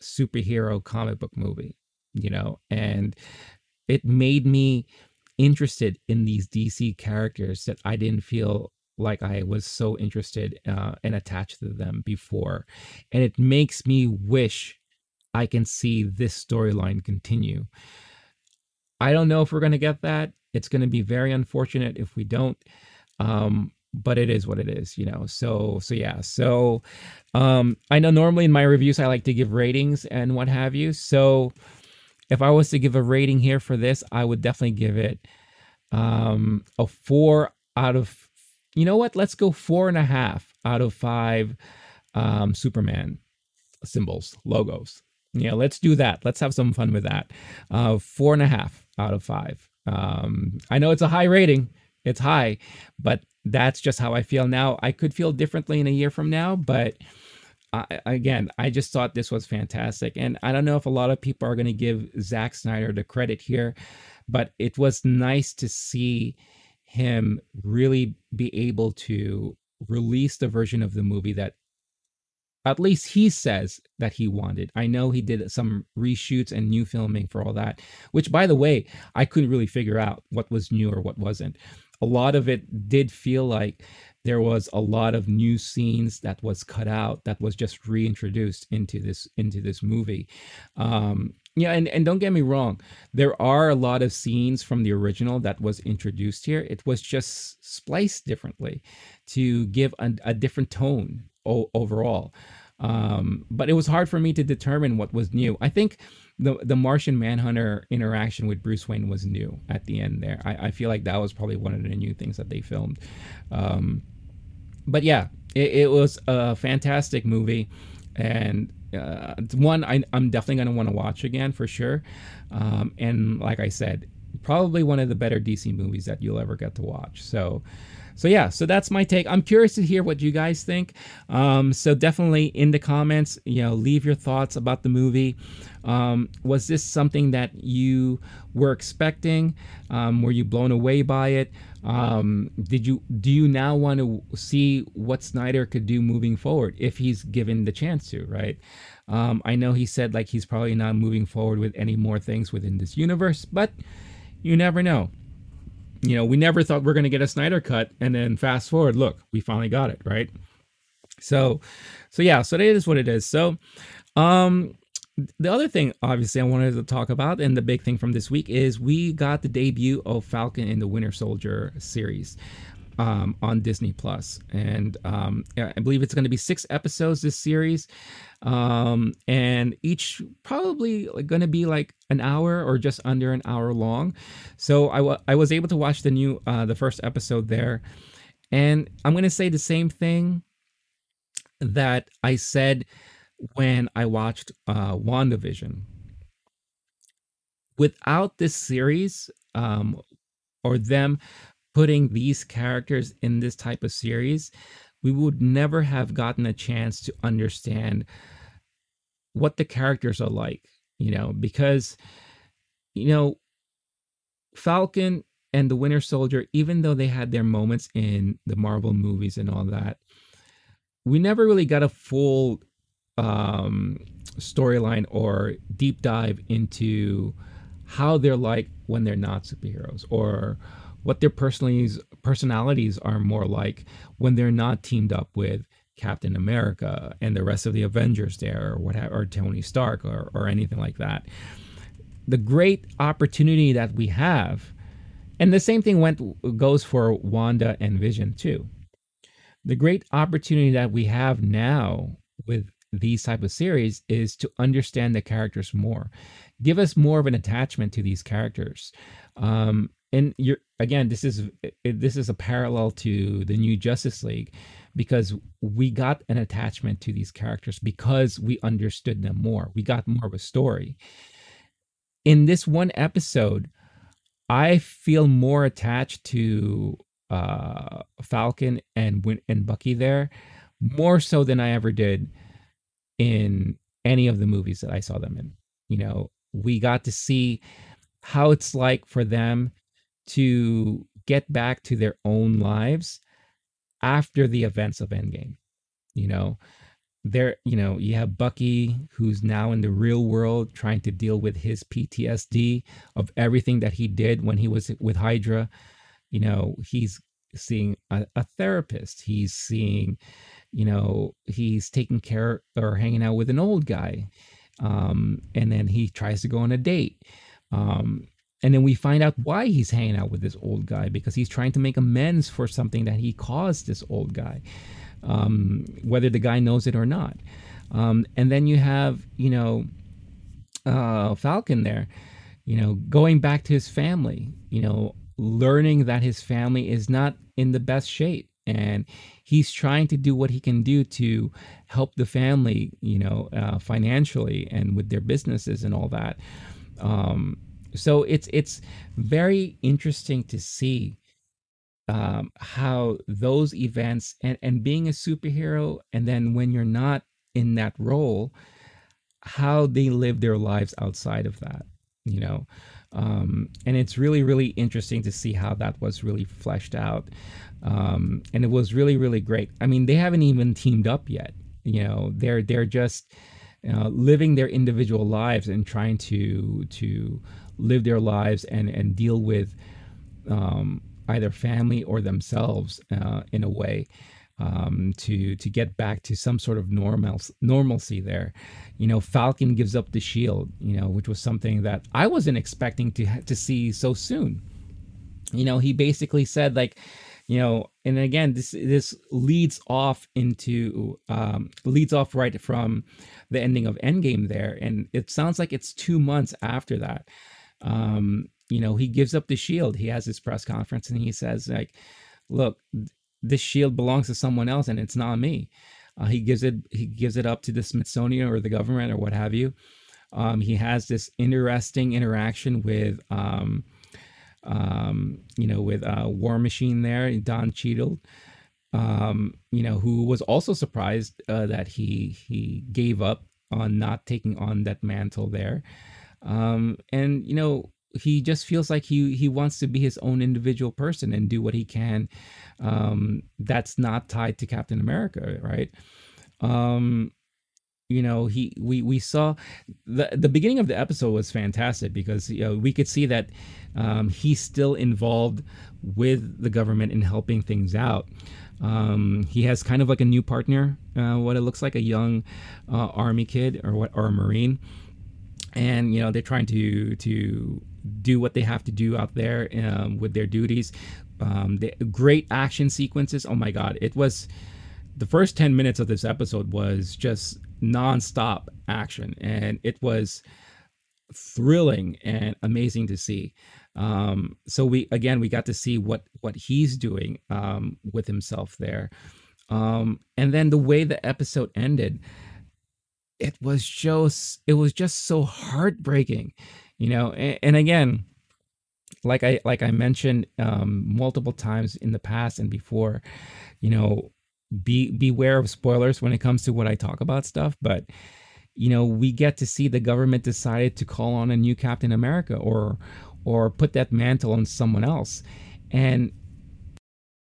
superhero comic book movie, you know, and it made me interested in these D C characters that I didn't feel like I was so interested uh, and attached to them before. And it makes me wish I can see this storyline continue. I don't know if we're going to get that. It's going to be very unfortunate if we don't. Um, but it is what it is, you know. So, so yeah. So um, I know normally in my reviews, I like to give ratings and what have you. So if I was to give a rating here for this, I would definitely give it um, a four out of, you know what? Let's go four and a half out of five um, Superman symbols, logos. Yeah, let's do that. Let's have some fun with that. Uh, four and a half out of five. Um, I know it's a high rating. It's high, but that's just how I feel now. I could feel differently in a year from now, but I, again, I just thought this was fantastic. And I don't know if a lot of people are going to give Zack Snyder the credit here, but it was nice to see him really be able to release the version of the movie that at least he says that he wanted. I know he did some reshoots and new filming for all that, which, by the way, I couldn't really figure out what was new or what wasn't. A lot of it did feel like there was a lot of new scenes that was cut out, that was just reintroduced into this into this movie. Um, yeah, and, and don't get me wrong, there are a lot of scenes from the original that was introduced here. It was just spliced differently to give a, a different tone overall, um, but it was hard for me to determine what was new. I think the the Martian Manhunter interaction with Bruce Wayne was new at the end there. I, I feel like that was probably one of the new things that they filmed. Um, but yeah, it, it was a fantastic movie, and uh, it's one I, I'm definitely going to want to watch again for sure. Um, and like I said, probably one of the better D C movies that you'll ever get to watch. So. So yeah, so that's my take. I'm curious to hear what you guys think. Um, so definitely in the comments, you know, leave your thoughts about the movie. Um, was this something that you were expecting? Um, were you blown away by it? Um, did you do you now want to see what Snyder could do moving forward if he's given the chance to, right? Um, I know he said like he's probably not moving forward with any more things within this universe, but you never know. You know, we never thought we we're going to get a Snyder Cut, and then fast forward, look, we finally got it, right? So, so yeah, so it is what it is. So, um, the other thing, obviously, I wanted to talk about, and the big thing from this week is we got the debut of Falcon and the Winter Soldier series um, on Disney Plus, and um, I believe it's going to be six episodes this series, um, and each probably going to be like an hour or just under an hour long. So I, w- I was able to watch the new uh, the first episode there, and I'm going to say the same thing that I said when I watched uh, WandaVision. Without this series um, or them putting these characters in this type of series, we would never have gotten a chance to understand what the characters are like, you know, because, you know, Falcon and the Winter Soldier, even though they had their moments in the Marvel movies and all that, we never really got a full um, storyline or deep dive into how they're like when they're not superheroes, or what their personalities personalities are more like when they're not teamed up with Captain America and the rest of the Avengers there, or what, or Tony Stark, or, or anything like that. The great opportunity that we have, and the same thing went goes for Wanda and Vision too. The great opportunity that we have now with these type of series is to understand the characters more, give us more of an attachment to these characters. Um, And you're, again, this is this is a parallel to the new Justice League, because we got an attachment to these characters because we understood them more. We got more of a story. In this one episode, I feel more attached to uh, Falcon and and Bucky there, more so than I ever did in any of the movies that I saw them in. You know, we got to see how it's like for them to get back to their own lives after the events of Endgame. You know, there, you know, you have Bucky, who's now in the real world trying to deal with his P T S D of everything that he did when he was with Hydra. You know, he's seeing a, a therapist. He's seeing, you know, he's taking care or hanging out with an old guy. Um, and then he tries to go on a date. Um, and then we find out why he's hanging out with this old guy, because he's trying to make amends for something that he caused this old guy, um, whether the guy knows it or not. Um, and then you have, you know, uh, Falcon there, you know, going back to his family, you know, learning that his family is not in the best shape, and he's trying to do what he can do to help the family, you know, uh, financially and with their businesses and all that. Um, so it's, it's very interesting to see um, how those events and, and being a superhero, and then when you're not in that role, how they live their lives outside of that, you know? Um, and it's really, really interesting to see how that was really fleshed out. Um, and it was really, really great. I mean, they haven't even teamed up yet, you know, they're, they're just, uh, living their individual lives and trying to, to live their lives and, and deal with, um, either family or themselves, uh, in a way, um, to, to get back to some sort of normal normalcy there. You know, Falcon gives up the shield, you know, which was something that I wasn't expecting to, to see so soon. You know, he basically said, like, you know, and again, this, this leads off into, um, leads off right from the ending of Endgame there. And it sounds like it's two months after that. Um, you know, he gives up the shield, he has his press conference, and he says, like, look, this shield belongs to someone else and it's not me. Uh, he gives it, he gives it up to the Smithsonian or the government or what have you. Um, he has this interesting interaction with, um, um, you know, with uh, War Machine there, Don Cheadle, um, you know, who was also surprised uh, that he, he gave up on not taking on that mantle there. Um, and, you know, he just feels like he, he wants to be his own individual person and do what he can. Um, that's not tied to Captain America. Right. Um, you know, he, we, we saw the, the beginning of the episode was fantastic, because, you know, we could see that, um, he's still involved with the government in helping things out. Um, he has kind of like a new partner, uh, what it looks like a young, uh, army kid or what, or a Marine. And, you know, they're trying to, to, do what they have to do out there um, with their duties. Um, the great action sequences. Oh my God. It was the first ten minutes of this episode was just nonstop action, and it was thrilling and amazing to see. Um, so we, again, we got to see what, what he's doing um, with himself there. Um, and then the way the episode ended, it was just, it was just so heartbreaking. You know, and, and again, like I like I mentioned um, multiple times in the past and before, you know, be beware of spoilers when it comes to what I talk about stuff. But, you know, we get to see the government decided to call on a new Captain America or or put that mantle on someone else. And,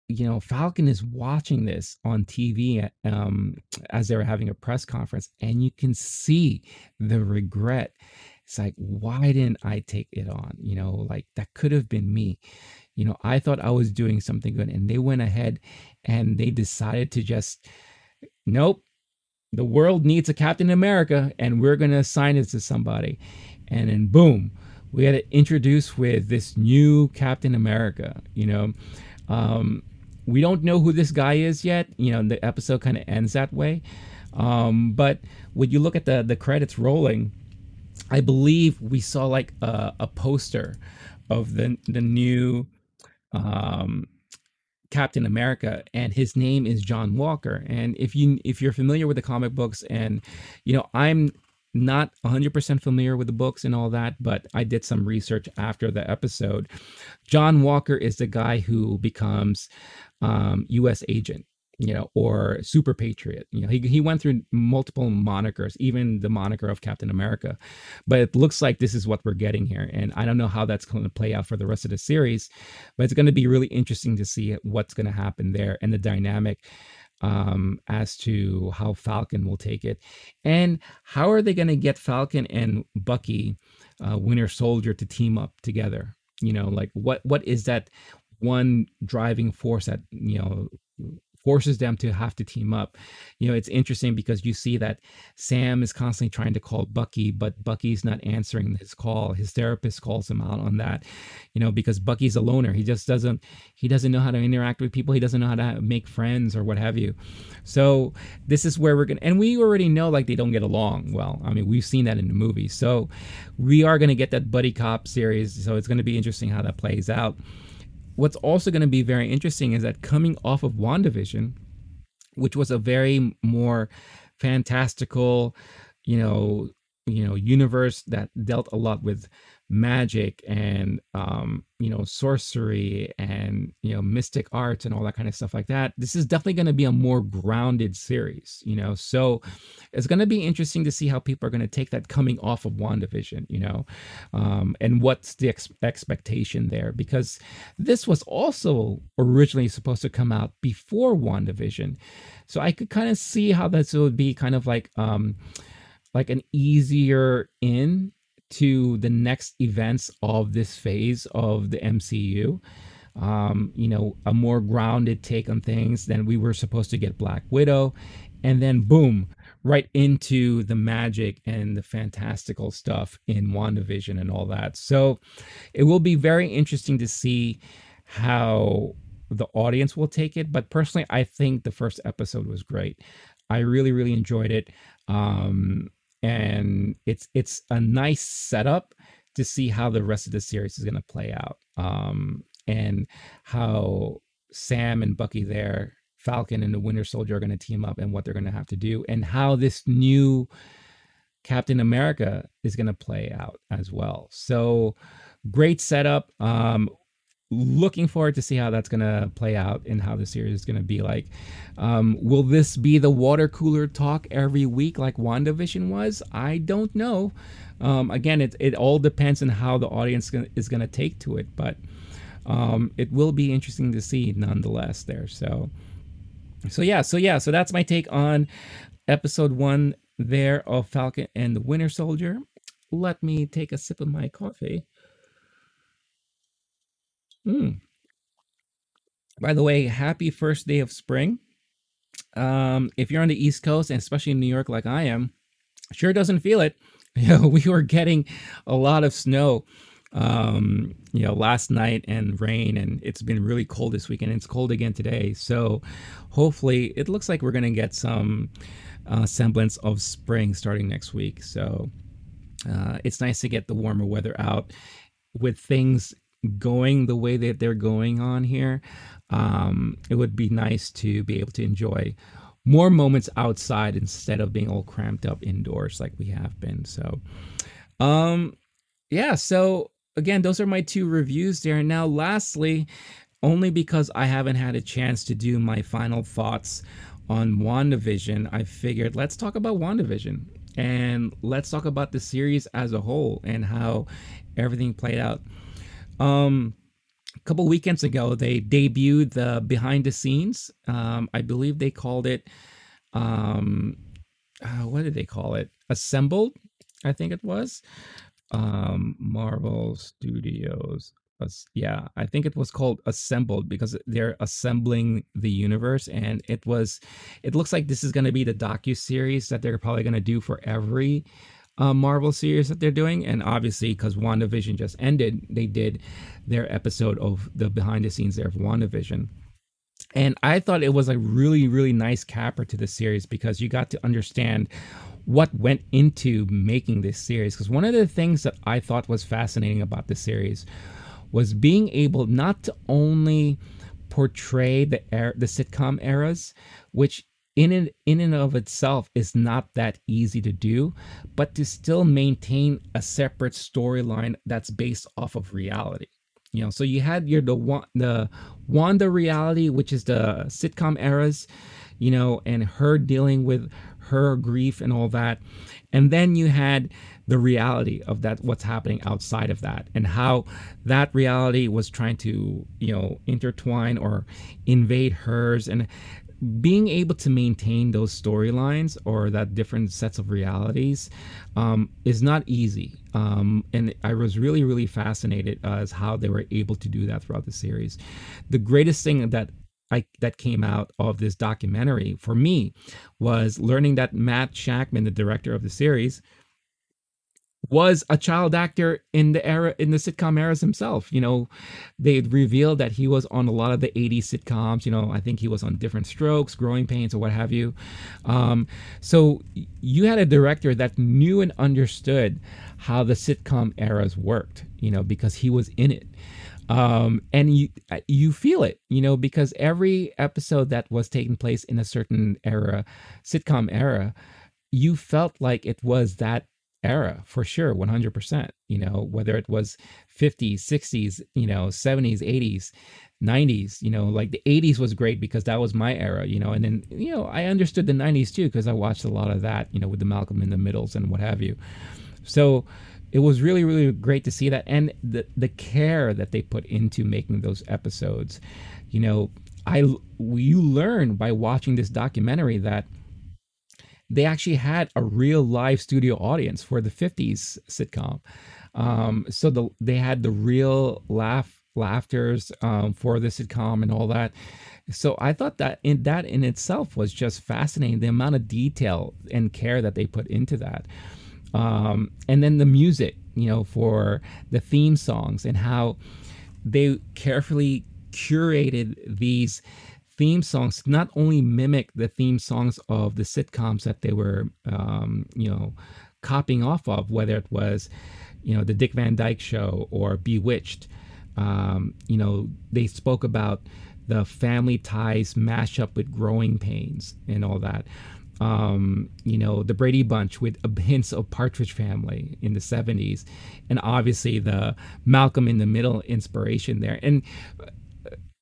you know, Falcon is watching this on T V um, as they were having a press conference, and you can see the regret. It's like, why didn't I take it on? You know, like that could have been me. You know, I thought I was doing something good, and they went ahead and they decided to just, nope, the world needs a Captain America and we're going to assign it to somebody. And then boom, we had to introduce with this new Captain America, you know, um, we don't know who this guy is yet. You know, the episode kind of ends that way. Um, but when you look at the, the credits rolling, I believe we saw like a, a poster of the the new um, Captain America, and his name is John Walker. And if you if you're familiar with the comic books, and you know I'm not one hundred percent familiar with the books and all that, but I did some research after the episode. John Walker is the guy who becomes um, U S agent, you know, or Super Patriot. You know, he he went through multiple monikers, even the moniker of Captain America. But it looks like this is what we're getting here. And I don't know how that's going to play out for the rest of the series, but it's going to be really interesting to see what's going to happen there and the dynamic um, as to how Falcon will take it. And how are they going to get Falcon and Bucky, uh, Winter Soldier, to team up together? You know, like what what is that one driving force that, you know, forces them to have to team up. You know, it's interesting because you see that Sam is constantly trying to call Bucky, but Bucky's not answering his call. His therapist calls him out on that, you know, because Bucky's a loner. He just doesn't, he doesn't know how to interact with people. He doesn't know how to make friends or what have you. So this is where we're going to, and we already know, like, they don't get along well. I mean, we've seen that in the movie. So we are going to get that buddy cop series. So it's going to be interesting how that plays out. What's also going to be very interesting is that coming off of WandaVision, which was a very more fantastical, you know, you know, universe that dealt a lot with magic and, um, you know, sorcery and, you know, mystic arts and all that kind of stuff like that. This is definitely going to be a more grounded series, you know, so it's going to be interesting to see how people are going to take that coming off of WandaVision, you know, um, and what's the ex- expectation there, because this was also originally supposed to come out before WandaVision. So I could kind of see how this would be kind of like, um, like an easier in to the next events of this phase of the M C U. Um, you know, a more grounded take on things. Then we were supposed to get Black Widow, and then boom, right into the magic and the fantastical stuff in WandaVision and all that. So it will be very interesting to see how the audience will take it. But personally, I think the first episode was great. I really, really enjoyed it. Um, And it's it's a nice setup to see how the rest of the series is going to play out, um, and how Sam and Bucky there, Falcon and the Winter Soldier, are going to team up and what they're going to have to do, and how this new Captain America is going to play out as well. So great setup. Um, looking forward to see how that's going to play out and how the series is going to be like. Um, will this be the water cooler talk every week like WandaVision was? I don't know. Um, again, it, it all depends on how the audience is going to take to it, but um, it will be interesting to see nonetheless there. So, so yeah, so yeah, so that's my take on episode one there of Falcon and the Winter Soldier. Let me take a sip of my coffee. Mm. By the way, happy first day of spring. Um, if you're on the East Coast, and especially in New York like I am, sure doesn't feel it. You know, we were getting a lot of snow, um, you know, last night, and rain, and it's been really cold this weekend. It's cold again today. So hopefully it looks like we're going to get some uh, semblance of spring starting next week. So uh, it's nice to get the warmer weather out with things going the way that they're going on here. Um, it would be nice to be able to enjoy more moments outside instead of being all cramped up indoors like we have been. So, um, yeah, so again, those are my two reviews there. And now lastly, only because I haven't had a chance to do my final thoughts on WandaVision, I figured let's talk about WandaVision and let's talk about the series as a whole and how everything played out. Um, a couple weekends ago, they debuted the behind the scenes. Um, I believe they called it, um, uh, what did they call it? Assembled, I think it was. Um, Marvel Studios. Yeah, I think it was called Assembled because they're assembling the universe. And it was, it looks like this is going to be the docuseries that they're probably going to do for every Uh, Marvel series that they're doing. And obviously, because WandaVision just ended, they did their episode of the behind the scenes there of WandaVision. And I thought it was a really, really nice capper to the series because you got to understand what went into making this series. Because one of the things that I thought was fascinating about the series was being able not to only portray the er- the sitcom eras, which in and, in and of itself is not that easy to do, but to still maintain a separate storyline that's based off of reality. You know, so you had your the, the Wanda reality, which is the sitcom eras, you know, and her dealing with her grief and all that. And then you had the reality of that, what's happening outside of that, and how that reality was trying to, you know, intertwine or invade hers. And being able to maintain those storylines or that different sets of realities um, is not easy. Um, and I was really, really fascinated uh, as how they were able to do that throughout the series. The greatest thing that I, that came out of this documentary for me was learning that Matt Shakman, the director of the series, was a child actor in the era, in the sitcom eras himself. You know, they revealed that he was on a lot of the eighties sitcoms. You know, I think he was on Different Strokes, Growing Pains, or what have you. Um, so you had a director that knew and understood how the sitcom eras worked. You know, because he was in it. Um, and you you feel it, you know, because every episode that was taking place in a certain era, sitcom era, you felt like it was that era for sure, one hundred percent, you know, whether it was fifties, sixties, you know, seventies, eighties, nineties, you know, like the eighties was great because that was my era, you know, and then, you know, I understood the nineties too because I watched a lot of that, you know, with the Malcolm in the Middles and what have you. So it was really, really great to see that, and the the care that they put into making those episodes. You know, I you learn by watching this documentary that they actually had a real live studio audience for the fifties sitcom. Um, so the, they had the real laugh laughters um, for the sitcom and all that. So I thought that in, that in itself was just fascinating. The amount of detail and care that they put into that. Um, and then the music, you know, for the theme songs and how they carefully curated these theme songs to not only mimic the theme songs of the sitcoms that they were, um, you know, copying off of, whether it was, you know, the Dick Van Dyke Show or Bewitched. Um, you know, they spoke about the Family Ties mashup with Growing Pains and all that. Um, you know, the Brady Bunch with hints of Partridge Family in the seventies, and obviously the Malcolm in the Middle inspiration there. And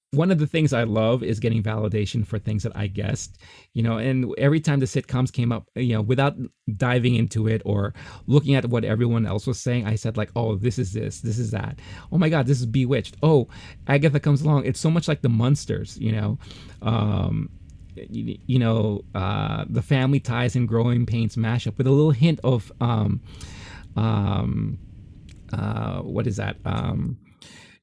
one of the things I love is getting validation for things that I guessed, you know, and every time the sitcoms came up, you know, without diving into it or looking at what everyone else was saying, I said like, oh, this is this, this is that. Oh my God, this is Bewitched. Oh, Agatha comes along. It's so much like the Munsters, you know, um, You, you know, uh, the Family Ties and Growing Pains mashup with a little hint of, um, um, uh, what is that? Um,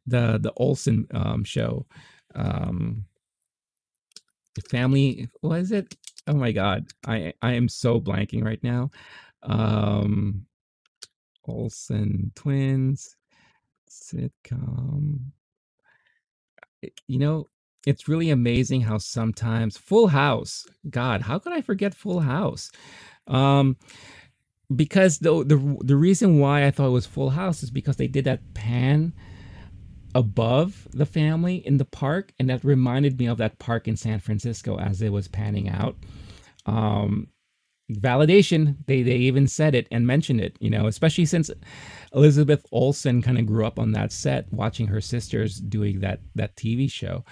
the the Olsen um, show, um, Family. What is it? Oh my God, I I am so blanking right now. Um, Olsen Twins sitcom. You know. It's really amazing how sometimes Full House, God, how could I forget Full House? Um, because the, the the reason why I thought it was Full House is because they did that pan above the family in the park. And that reminded me of that park in San Francisco as it was panning out. Um, validation, they, they even said it and mentioned it, you know, especially since Elizabeth Olsen kind of grew up on that set watching her sisters doing that that T V show.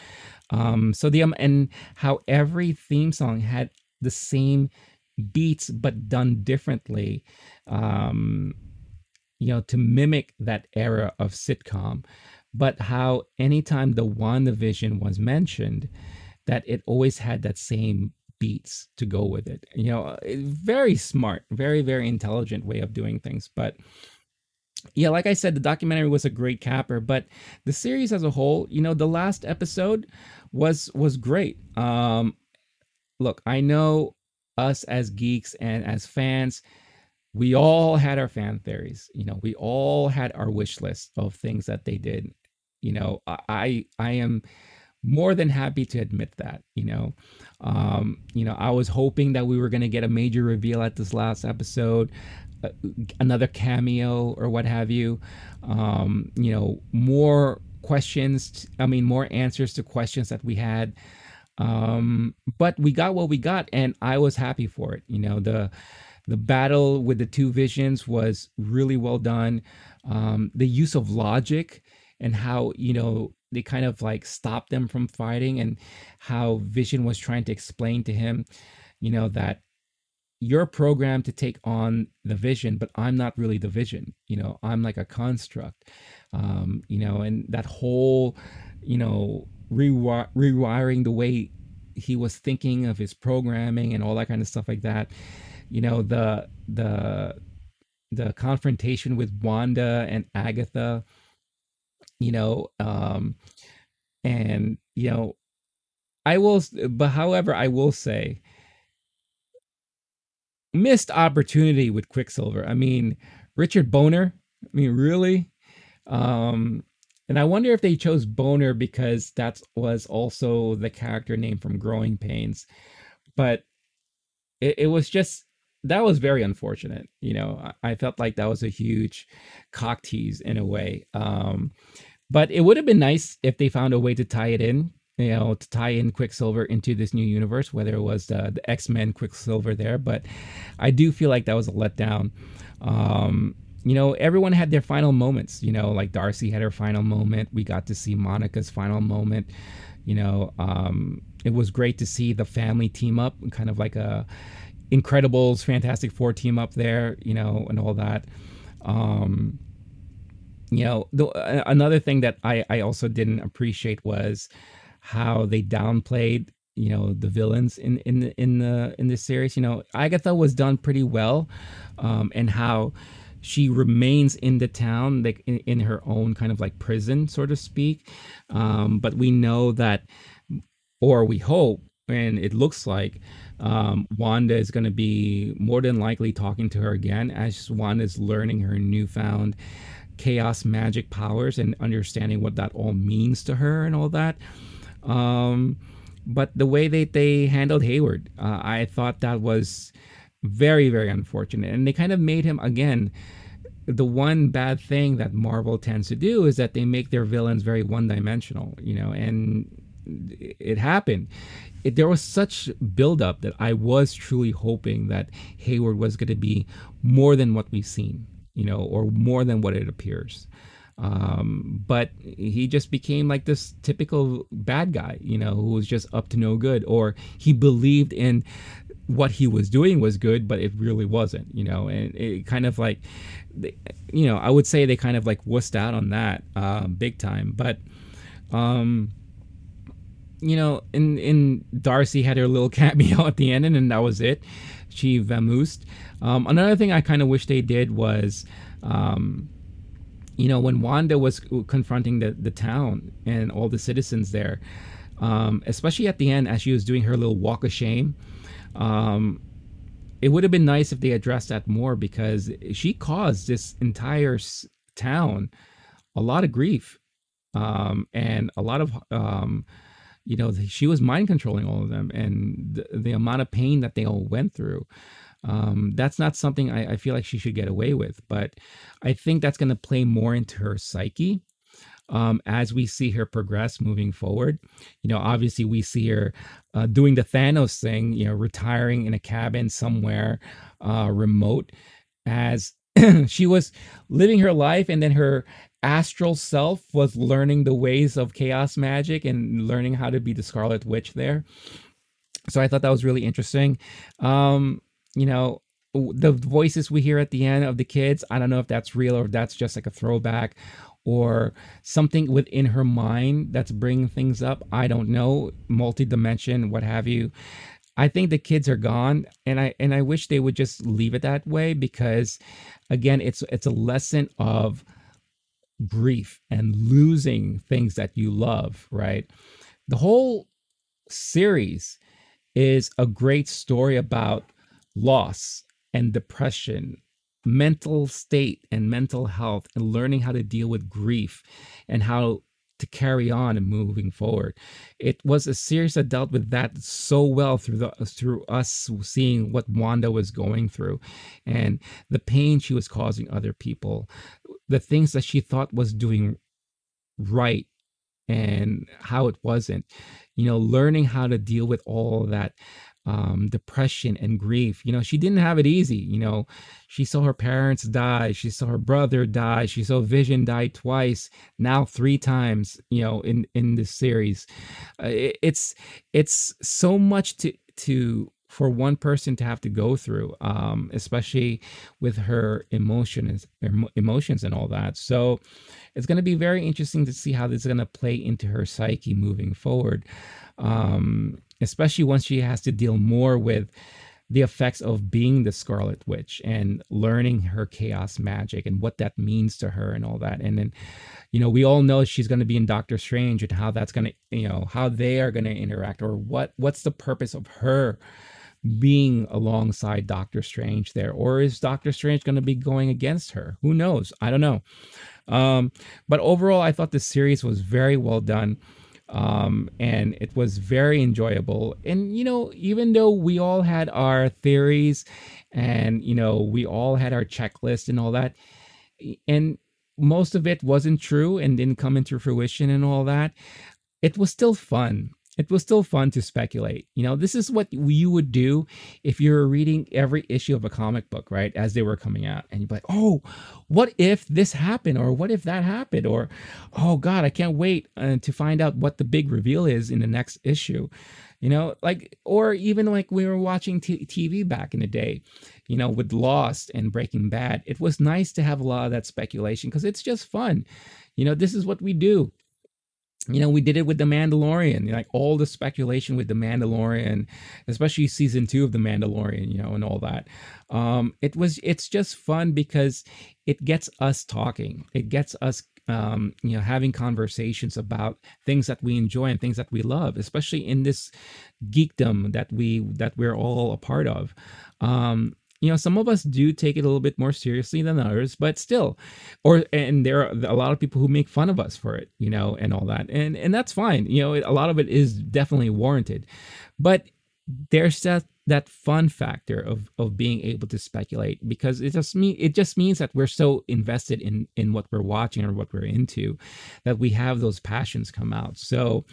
Um, so the um, and how every theme song had the same beats but done differently, um, you know, to mimic that era of sitcom. But how anytime the WandaVision was mentioned, that it always had that same beats to go with it. You know, very smart, very, very intelligent way of doing things. But yeah, like I said, the documentary was a great capper, but the series as a whole, you know, the last episode was was great. Um, look, I know us as geeks and as fans, we all had our fan theories. You know, we all had our wish list of things that they did. You know, I I am more than happy to admit that, you know. Um, you know, I was hoping that we were going to get a major reveal at this last episode, uh, another cameo or what have you, um, you know, more questions, I mean, more answers to questions that we had. Um, but we got what we got, and I was happy for it. You know, the the battle with the two visions was really well done. Um, the use of logic and how, you know, they kind of like stopped them from fighting, and how Vision was trying to explain to him, you know, that you're programmed to take on the Vision, but I'm not really the Vision, you know, I'm like a construct, um, you know, and that whole, you know, rewi- rewiring the way he was thinking of his programming and all that kind of stuff like that. You know, the the the confrontation with Wanda and Agatha, you know, um, and, you know, I will, but however, I will say, missed opportunity with Quicksilver. I mean, Richard Boner, I mean, really? Um, and I wonder if they chose Boner because that was also the character name from Growing Pains. But it, it was just, that was very unfortunate. You know, I, I felt like that was a huge cock tease in a way. Um, but it would have been nice if they found a way to tie it in, you know, to tie in Quicksilver into this new universe, whether it was the, the X-Men Quicksilver there. But I do feel like that was a letdown. Um, you know, everyone had their final moments, you know, like Darcy had her final moment. We got to see Monica's final moment. You know, um, it was great to see the family team up, kind of like a Incredibles, Fantastic Four team up there, you know, and all that. Um, you know, the, another thing that I, I also didn't appreciate was how they downplayed, you know, the villains in in the, in the in this series. You know, Agatha was done pretty well, um, and how she remains in the town, like in, in her own kind of like prison, so to speak. Um, but we know that, or we hope, and it looks like um, Wanda is going to be more than likely talking to her again as Wanda's learning her newfound chaos magic powers and understanding what that all means to her and all that. Um, but the way that they handled Hayward, uh, I thought that was very, very unfortunate. And they kind of made him, again, the one bad thing that Marvel tends to do is that they make their villains very one-dimensional, you know, and it happened. It, there was such buildup that I was truly hoping that Hayward was going to be more than what we've seen, you know, or more than what it appears. Um, but he just became like this typical bad guy, you know, who was just up to no good, or he believed in what he was doing was good, but it really wasn't, you know, and it kind of like, you know, I would say they kind of like wussed out on that, um, big time. But, um, you know, in, in Darcy had her little cameo at the end, and then that was it. She vamoosed. Um, another thing I kind of wish they did was, um, you know, when Wanda was confronting the, the town and all the citizens there, um, especially at the end as she was doing her little walk of shame, um, it would have been nice if they addressed that more, because she caused this entire town a lot of grief, um, and a lot of, um, you know, she was mind controlling all of them, and the, the amount of pain that they all went through. Um, that's not something I, I feel like she should get away with, but I think that's going to play more into her psyche, um, as we see her progress moving forward. You know, obviously we see her, uh, doing the Thanos thing, you know, retiring in a cabin somewhere, uh, remote, as she was living her life, and then her astral self was learning the ways of chaos magic and learning how to be the Scarlet Witch there. So I thought that was really interesting. Um, You know, the voices we hear at the end of the kids, I don't know if that's real or if that's just like a throwback or something within her mind that's bringing things up. I don't know, multi-dimension, what have you. I think the kids are gone, and I and I wish they would just leave it that way, because, again, it's it's a lesson of grief and losing things that you love, right? The whole series is a great story about loss and depression, mental state and mental health, and learning how to deal with grief and how to carry on and moving forward. It was a series that dealt with that so well through the through us seeing what Wanda was going through and the pain she was causing other people, the things that she thought was doing right and how it wasn't, you know, learning how to deal with all of that. Um, depression and grief. You know, she didn't have it easy. You know, she saw her parents die. She saw her brother die. She saw Vision die twice, now three times, you know, in, in this series. Uh, it, it's, it's so much to, to, for one person to have to go through, um, especially with her emotions, emotions and all that. So it's going to be very interesting to see how this is going to play into her psyche moving forward. Um, especially once she has to deal more with the effects of being the Scarlet Witch and learning her chaos magic and what that means to her and all that. And then, you know, we all know she's going to be in Doctor Strange and how that's going to, you know, how they are going to interact, or what what's the purpose of her being alongside Doctor Strange there, or is Doctor Strange going to be going against her? Who knows? I don't know. Um, but overall, I thought the series was very well done. Um, and it was very enjoyable. And, you know, even though we all had our theories and, you know, we all had our checklist and all that, and most of it wasn't true and didn't come into fruition and all that, it was still fun. It was still fun to speculate. You know, this is what you would do if you were reading every issue of a comic book, right? As they were coming out. And you'd be like, oh, what if this happened? Or what if that happened? Or, oh God, I can't wait uh, to find out what the big reveal is in the next issue. You know, like, or even like we were watching t- TV back in the day, you know, with Lost and Breaking Bad. It was nice to have a lot of that speculation because it's just fun. You know, this is what we do. You know, we did it with The Mandalorian, like all the speculation with The Mandalorian, especially season two of The Mandalorian, you know, and all that. Um, it was, it's just fun because it gets us talking. It gets us, um, you know, having conversations about things that we enjoy and things that we love, especially in this geekdom that we, that we're all a part of. Um, You know, some of us do take it a little bit more seriously than others, but still, or, and there are a lot of people who make fun of us for it, you know, and all that. And, and that's fine. You know, it, a lot of it is definitely warranted, but there's that, that fun factor of, of being able to speculate, because it just mean, it just means that we're so invested in, in what we're watching or what we're into, that we have those passions come out. So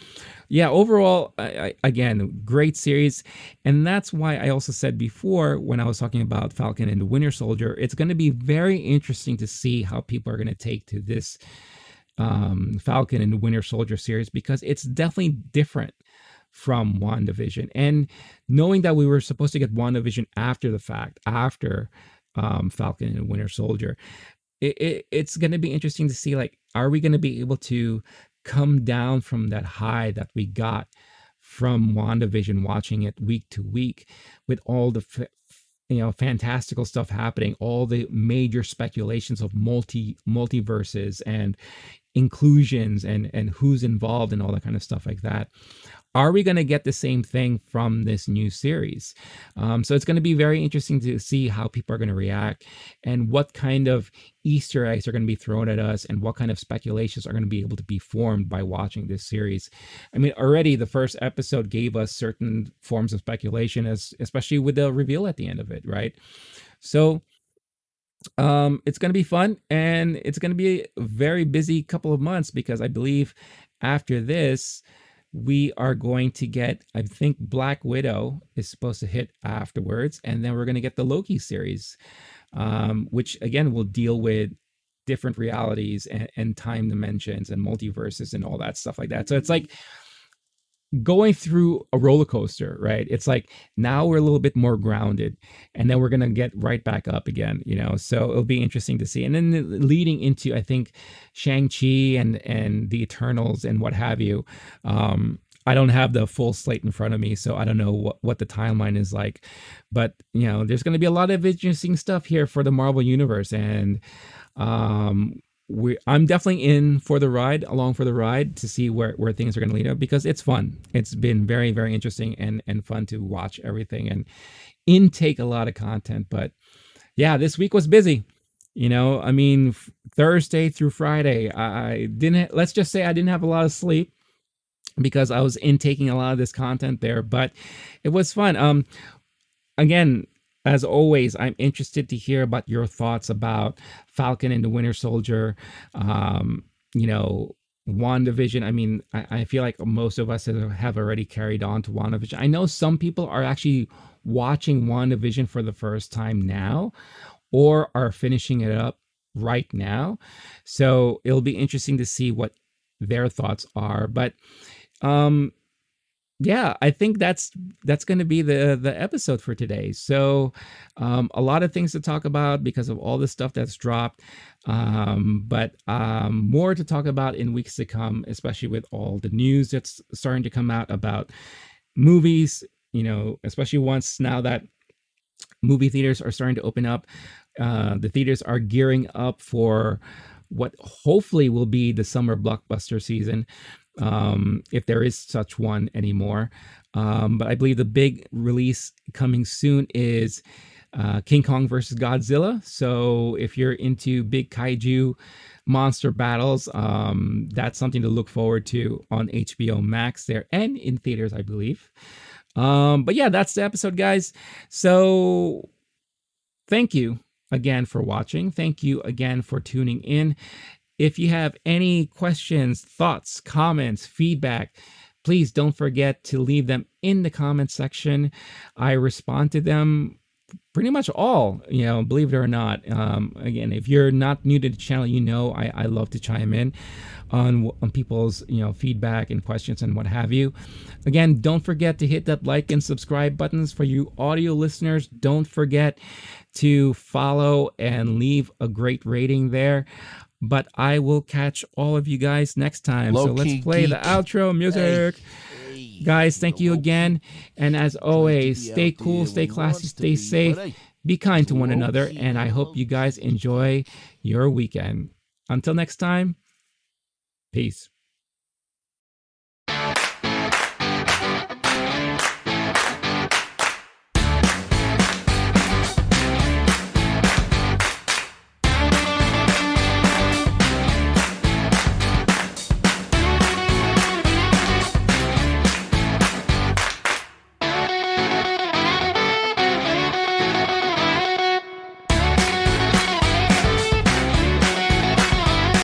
yeah, overall, I, I, again, great series. And that's why I also said before, when I was talking about Falcon and the Winter Soldier, it's going to be very interesting to see how people are going to take to this um, Falcon and the Winter Soldier series, because it's definitely different from WandaVision. And knowing that we were supposed to get WandaVision after the fact, after um, Falcon and Winter Soldier, it, it, it's going to be interesting to see, like, are we going to be able to come down from that high that we got from WandaVision, watching it week to week with all the f- you know, fantastical stuff happening, all the major speculations of multi multiverses and inclusions and, and who's involved and all that kind of stuff like that. Are we going to get the same thing from this new series? Um, so it's going to be very interesting to see how people are going to react and what kind of Easter eggs are going to be thrown at us and what kind of speculations are going to be able to be formed by watching this series. I mean, already the first episode gave us certain forms of speculation, as, especially with the reveal at the end of it, right? So um, it's going to be fun, and it's going to be a very busy couple of months, because I believe after this, we are going to get, I think Black Widow is supposed to hit afterwards. And then we're going to get the Loki series, um, which again, will deal with different realities and, and time dimensions and multiverses and all that stuff like that. So it's like going through a roller coaster, right? It's like now we're a little bit more grounded, and then we're going to get right back up again, you know? So it'll be interesting to see. And then leading into, I think, Shang-Chi and, and the Eternals and what have you. Um, I don't have the full slate in front of me, so I don't know what, what the timeline is like, but you know, there's going to be a lot of interesting stuff here for the Marvel Universe. And, um, We, I'm definitely in for the ride, along for the ride, to see where, where things are going to lead up, because it's fun. It's been very, very interesting and, and fun to watch everything and intake a lot of content. But yeah, this week was busy. You know, I mean, f- Thursday through Friday, I, I didn't, let's just say I didn't have a lot of sleep, because I was intaking a lot of this content there, but it was fun. Um, again, as always, I'm interested to hear about your thoughts about Falcon and the Winter Soldier, um, you know, WandaVision. I mean, I, I feel like most of us have already carried on to WandaVision. I know some people are actually watching WandaVision for the first time now, or are finishing it up right now. So it'll be interesting to see what their thoughts are. But um yeah, I think that's that's going to be the the episode for today. So um, a lot of things to talk about because of all the stuff that's dropped, um, but um, more to talk about in weeks to come, especially with all the news that's starting to come out about movies, you know, especially once now that movie theaters are starting to open up, uh, the theaters are gearing up for what hopefully will be the summer blockbuster season, um, if there is such one anymore. Um, but I believe the big release coming soon is uh, King Kong versus Godzilla. So if you're into big kaiju monster battles, um, that's something to look forward to on H B O Max there and in theaters, I believe. Um, but yeah, that's the episode, guys. So thank you again for watching. Thank you again for tuning in. If you have any questions, thoughts, comments, feedback, please don't forget to leave them in the comment section. I respond to them pretty much all, you know, believe it or not. Um, again, if you're not new to the channel, you know, I, I love to chime in on, on people's, you know, feedback and questions and what have you. Again, don't forget to hit that like and subscribe buttons for you audio listeners. Don't forget to follow and leave a great rating there. But I will catch all of you guys next time. Low so let's play geek. The outro music. Hey. Guys, thank you again. And as always, stay cool, stay classy, stay safe, be kind to one another, and I hope you guys enjoy your weekend. Until next time, peace.